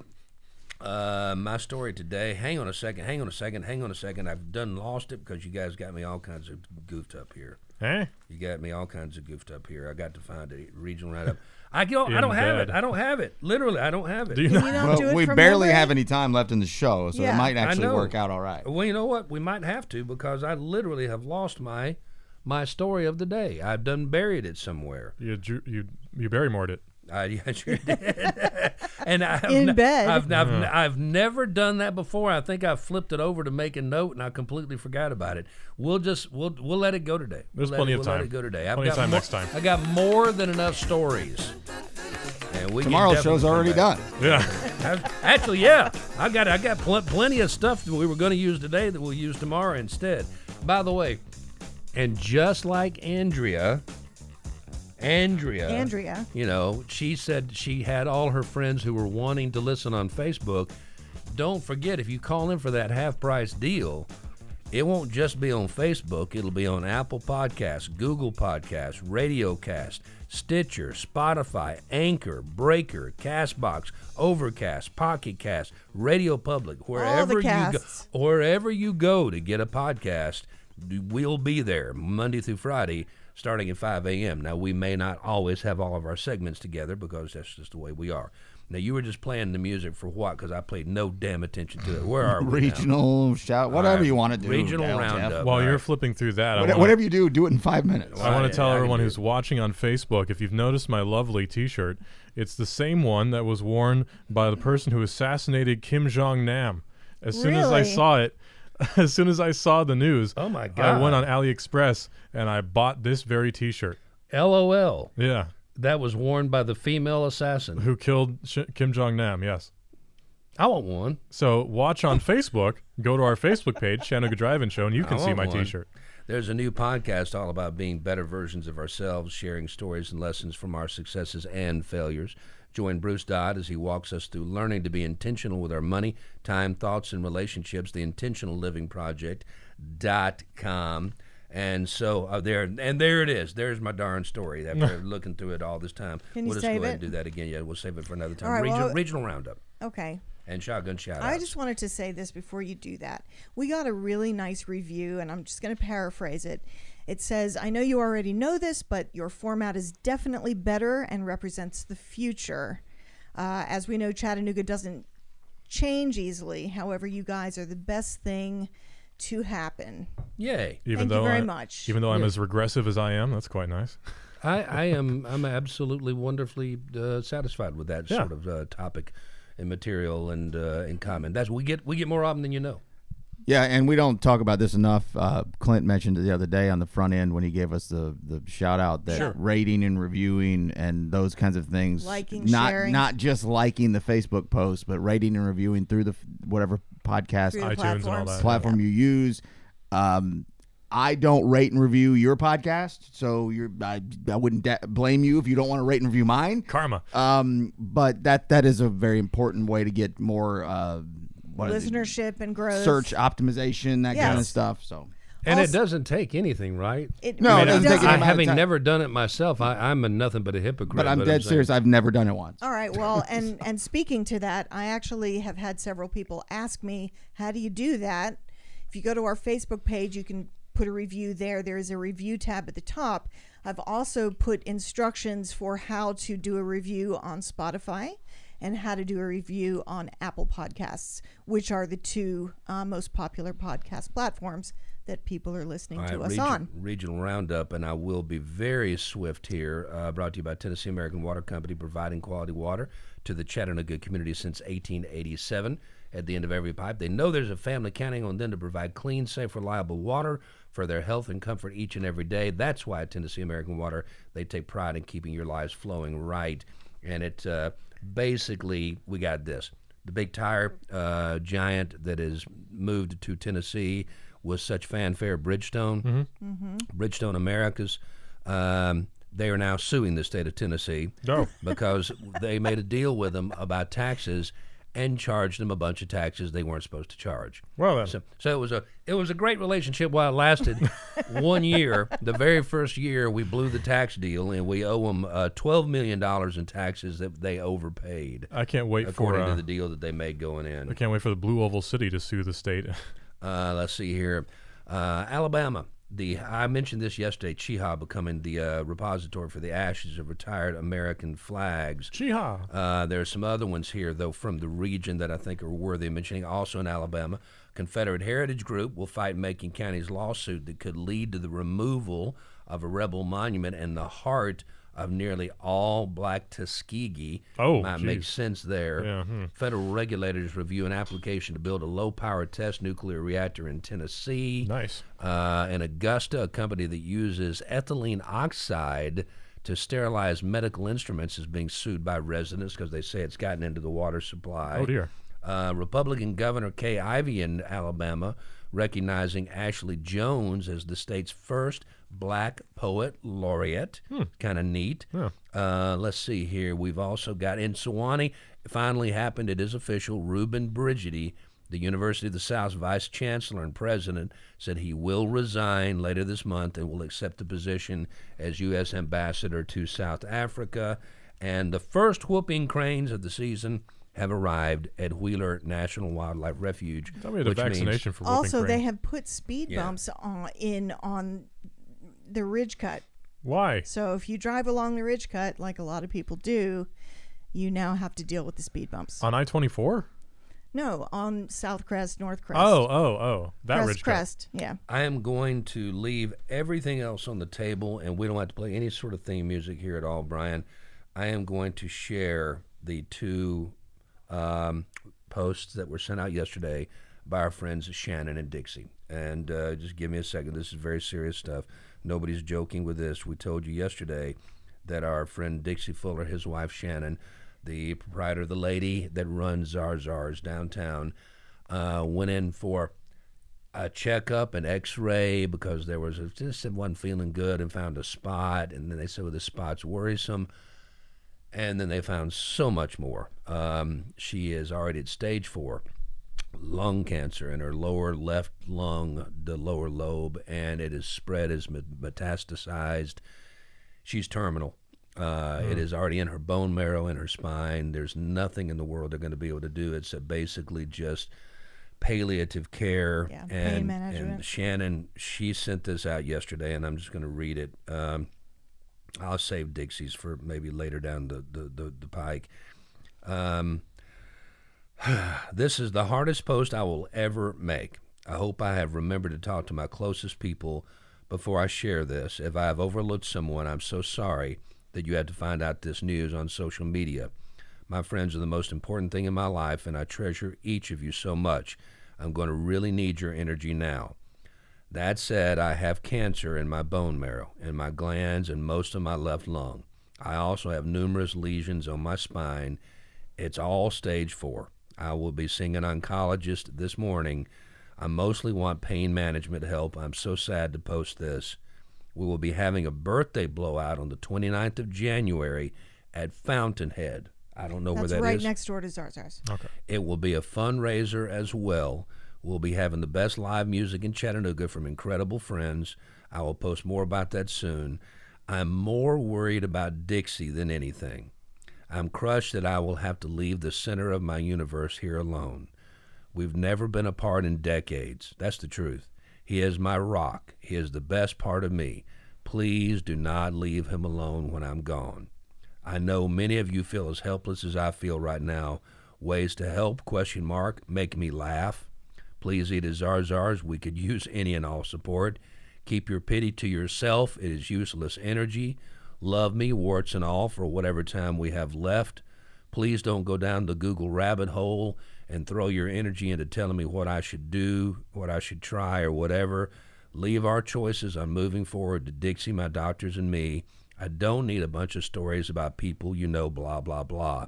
Uh, my story today, hang on a second, hang on a second, hang on a second. I've done lost it because you guys got me all kinds of goofed up here. Huh? You got me all kinds of goofed up here. I got to find a regional write-up. I don't, I don't have it. I don't have it. Literally, I don't have it. Do you not? You don't well, do it we barely memory? Have any time left in the show, so yeah. it might actually work out all right. Well, you know what? We might have to, because I literally have lost my my story of the day. I've done buried it somewhere. You, you, you Barrymore'd it. I, I sure did. and I have in n- bed. I've, I've, mm. I've never done that before. I think I flipped it over to make a note, and I completely forgot about it. We'll just we'll we'll let it go today. There's we'll plenty of we'll time. Let it go today. I've plenty got of time more, next time. I got more than enough stories. And we Tomorrow's show's already done. Yeah. Actually, yeah. I got I got pl- plenty of stuff that we were going to use today that we'll use tomorrow instead. By the way, and just like Andrea, Andrea, Andrea, you know, she said she had all her friends who were wanting to listen on Facebook. Don't forget, if you call in for that half price deal, it won't just be on Facebook. It'll be on Apple Podcasts, Google Podcasts, Radiocast, Stitcher, Spotify, Anchor, Breaker, Castbox, Overcast, Pocket Cast, Radio Public, wherever you go, wherever you go to get a podcast, we'll be there Monday through Friday, starting at five a.m. Now, we may not always have all of our segments together because that's just the way we are. Now, you were just playing the music for what? Because I paid no damn attention to it. Where are we Regional now? Shout, whatever right. you want to do. Regional yeah, roundup. While right. you're flipping through that. What, wanna, whatever you do, do it in five minutes. I, I want to tell I everyone who's watching on Facebook, if you've noticed my lovely T-shirt, it's the same one that was worn by the person who assassinated Kim Jong-nam. As really? soon as I saw it, as soon as I saw the news, oh my God. I went on AliExpress and I bought this very T-shirt. LOL. Yeah. That was worn by the female assassin who killed Sh- Kim Jong-nam, yes. I want one. So watch on Facebook. Go to our Facebook page, Chattanooga Drive-In Show, and you can see my one. T-shirt. There's a new podcast all about being better versions of ourselves, sharing stories and lessons from our successes and failures. Join Bruce Dodd as he walks us through learning to be intentional with our money, time, thoughts, and relationships, the intentional living project dot com. And so uh, there, and there it is. There's my darn story. After looking through it all this time, Can you we'll just save go ahead it? and do that again. Yeah, we'll save it for another time. All right, Region, well, regional roundup. Okay. And shotgun shout-outs. I just wanted to say this before you do that. We got a really nice review, and I'm just going to paraphrase it. It says, "I know you already know this, but your format is definitely better and represents the future. Uh, as we know, Chattanooga doesn't change easily. However, you guys are the best thing to happen." Yay. Even Thank though you very I, much. Even though I'm yeah. as regressive as I am, that's quite nice. I, I am I'm absolutely wonderfully uh, satisfied with that yeah. sort of uh, topic and material and uh, and comment. That's we get we get more of them than you know. Yeah, and we don't talk about this enough. Uh, Clint mentioned it the other day on the front end when he gave us the, the shout out that sure. rating and reviewing and those kinds of things, liking, not sharing. not just liking the Facebook post, but rating and reviewing through the whatever podcast, the iTunes, and all that platform yeah. you use. Um, I don't rate and review your podcast, so you're, I, I wouldn't da- blame you if you don't want to rate and review mine. Karma. Um, but that that is a very important way to get more. Uh, What Listenership and growth, search optimization, that yes. kind of stuff. So, and also, it doesn't take anything, right? It, no, I mean, it doesn't I, take I, having never done it myself, I, I'm a nothing but a hypocrite. But I'm but dead I'm serious. I've never done it once. All right. Well, and and speaking to that, I actually have had several people ask me, "How do you do that?" If you go to our Facebook page, you can put a review there. There is a review tab at the top. I've also put instructions for how to do a review on Spotify and how to do a review on Apple Podcasts, which are the two uh, most popular podcast platforms that people are listening right, to us region, on. Regional Roundup, and I will be very swift here, uh, brought to you by Tennessee American Water Company, providing quality water to the Chattanooga community since eighteen eighty-seven. At the end of every pipe, they know there's a family counting on them to provide clean, safe, reliable water for their health and comfort each and every day. That's why at Tennessee American Water, they take pride in keeping your lives flowing right. And it... Uh, Basically, we got this. The big tire uh, giant that has moved to Tennessee was such fanfare, Bridgestone, mm-hmm. Mm-hmm. Bridgestone Americas. Um, they are now suing the state of Tennessee no. because they made a deal with them about taxes and charged them a bunch of taxes they weren't supposed to charge. Well, then. So, so it was a it was a great relationship while it lasted. One year, the very first year, we blew the tax deal, and we owe them uh, twelve million dollars in taxes that they overpaid. I can't wait according for according uh, to the deal that they made going in. I can't wait for the Blue Oval City to sue the state. uh, let's see here, uh, Alabama. The I mentioned this yesterday. Chiha becoming the uh, repository for the ashes of retired American flags. Chiha. Uh, there are some other ones here, though, from the region that I think are worthy of mentioning. Also in Alabama, Confederate Heritage Group will fight Macon County's lawsuit that could lead to the removal of a rebel monument in the heart of nearly all black Tuskegee. Oh, might geez. Make sense there. Yeah, hmm. Federal regulators review an application to build a low-power test nuclear reactor in Tennessee. Nice. Uh, in Augusta, a company that uses ethylene oxide to sterilize medical instruments is being sued by residents because they say it's gotten into the water supply. Oh, dear. Uh, Republican Governor Kay Ivey in Alabama recognizing Ashley Jones as the state's first black poet laureate. Hmm. Kind of neat. Yeah. Uh, let's see here. We've also got in Sewanee, it finally happened. It is official. Reuben Brigidi, the University of the South's vice chancellor and president, said he will resign later this month and will accept the position as U S ambassador to South Africa. And the first whooping cranes of the season have arrived at Wheeler National Wildlife Refuge. Tell me the vaccination for whooping also, crane. Also, they have put speed yeah. bumps on, in on the ridge cut. Why? So if you drive along the ridge cut, like a lot of people do, you now have to deal with the speed bumps. On I twenty-four? No, on South Crest, North Crest. Oh, oh, oh. That Crest, ridge Crest, cut. Yeah. I am going to leave everything else on the table, and we don't have to play any sort of theme music here at all, Brian. I am going to share the two... Um, posts that were sent out yesterday by our friends Shannon and Dixie. And uh, just give me a second. This is very serious stuff. Nobody's joking with this. We told you yesterday that our friend Dixie Fuller, his wife Shannon, the proprietor, the lady that runs Zarzars downtown, uh, went in for a checkup, an x-ray, because there was a, just wasn't feeling good and found a spot. And then they said, well, the spot's worrisome. And then they found so much more. Um, she is already at stage four lung cancer in her lower left lung, the lower lobe, and it is spread, is metastasized. She's terminal. Uh, mm. It is already in her bone marrow, in her spine. There's nothing in the world they're going to be able to do. It's a basically just palliative care. Yeah, and, pain management. And Shannon, she sent this out yesterday, and I'm just going to read it. Um, I'll save Dixie's for maybe later down the, the, the, the pike. Um, this is the hardest post I will ever make. I hope I have remembered to talk to my closest people before I share this. If I have overlooked someone, I'm so sorry that you had to find out this news on social media. My friends are the most important thing in my life, and I treasure each of you so much. I'm going to really need your energy now. That said, I have cancer in my bone marrow, in my glands, and most of my left lung. I also have numerous lesions on my spine. It's all stage four. I will be seeing an oncologist this morning. I mostly want pain management help. I'm so sad to post this. We will be having a birthday blowout on the twenty-ninth of January at Fountainhead. I don't know That's where that right is. That's right next door to Zarzars. Okay. It will be a fundraiser as well. We'll be having the best live music in Chattanooga from incredible friends. I will post more about that soon. I'm more worried about Dixie than anything. I'm crushed that I will have to leave the center of my universe here alone. We've never been apart in decades. That's the truth. He is my rock. He is the best part of me. Please do not leave him alone when I'm gone. I know many of you feel as helpless as I feel right now. Ways to help, question mark, make me laugh. Please eat at Zarzars. We could use any and all support. Keep your pity to yourself. It is useless energy. Love me, warts and all, for whatever time we have left. Please don't go down the Google rabbit hole and throw your energy into telling me what I should do, what I should try, or whatever. Leave our choices. I'm moving forward to Dixie, my doctors, and me. I don't need a bunch of stories about people you know, blah, blah, blah.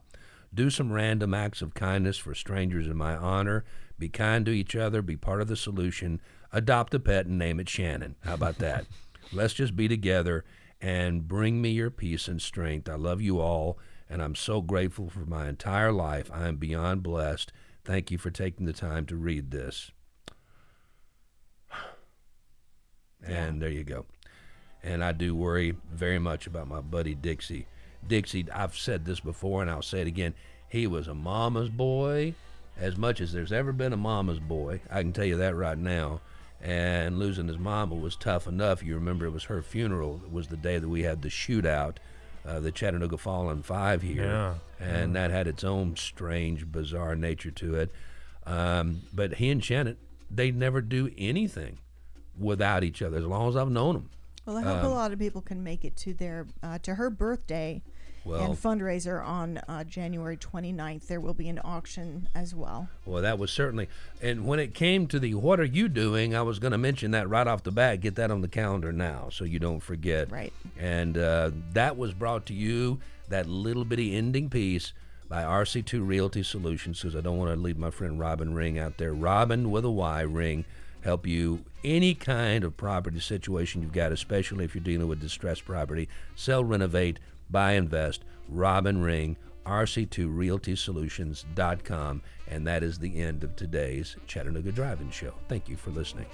Do some random acts of kindness for strangers in my honor. Be kind to each other. Be part of the solution. Adopt a pet and name it Shannon. How about that? Let's just be together and bring me your peace and strength. I love you all, and I'm so grateful for my entire life. I am beyond blessed. Thank you for taking the time to read this. And yeah. There you go. And I do worry very much about my buddy Dixie. Dixie, I've said this before, and I'll say it again. He was a mama's boy, as much as there's ever been a mama's boy. I can tell you that right now. And losing his mama was tough enough. You remember it was her funeral. It was the day that we had the shootout, uh, the Chattanooga Fallen Five here. Yeah. And yeah. That had its own strange, bizarre nature to it. Um, but he and Shannon, they never do anything without each other, as long as I've known them. Well, I hope um, a lot of people can make it to their uh, to her birthday well, and fundraiser on uh, January twenty-ninth. There will be an auction as well. Well, that was certainly. And when it came to the what are you doing, I was going to mention that right off the bat. Get that on the calendar now so you don't forget. Right. And uh, that was brought to you, that little bitty ending piece, by R C two Realty Solutions, because I don't want to leave my friend Robin Ring out there. Robin with a Y, Ring. Help you any kind of property situation you've got, especially if you're dealing with distressed property. Sell, renovate, buy, invest. Robin Ring, R C two realty solutions dot com. And that is the end of today's Chattanooga Drive-In Show. Thank you for listening.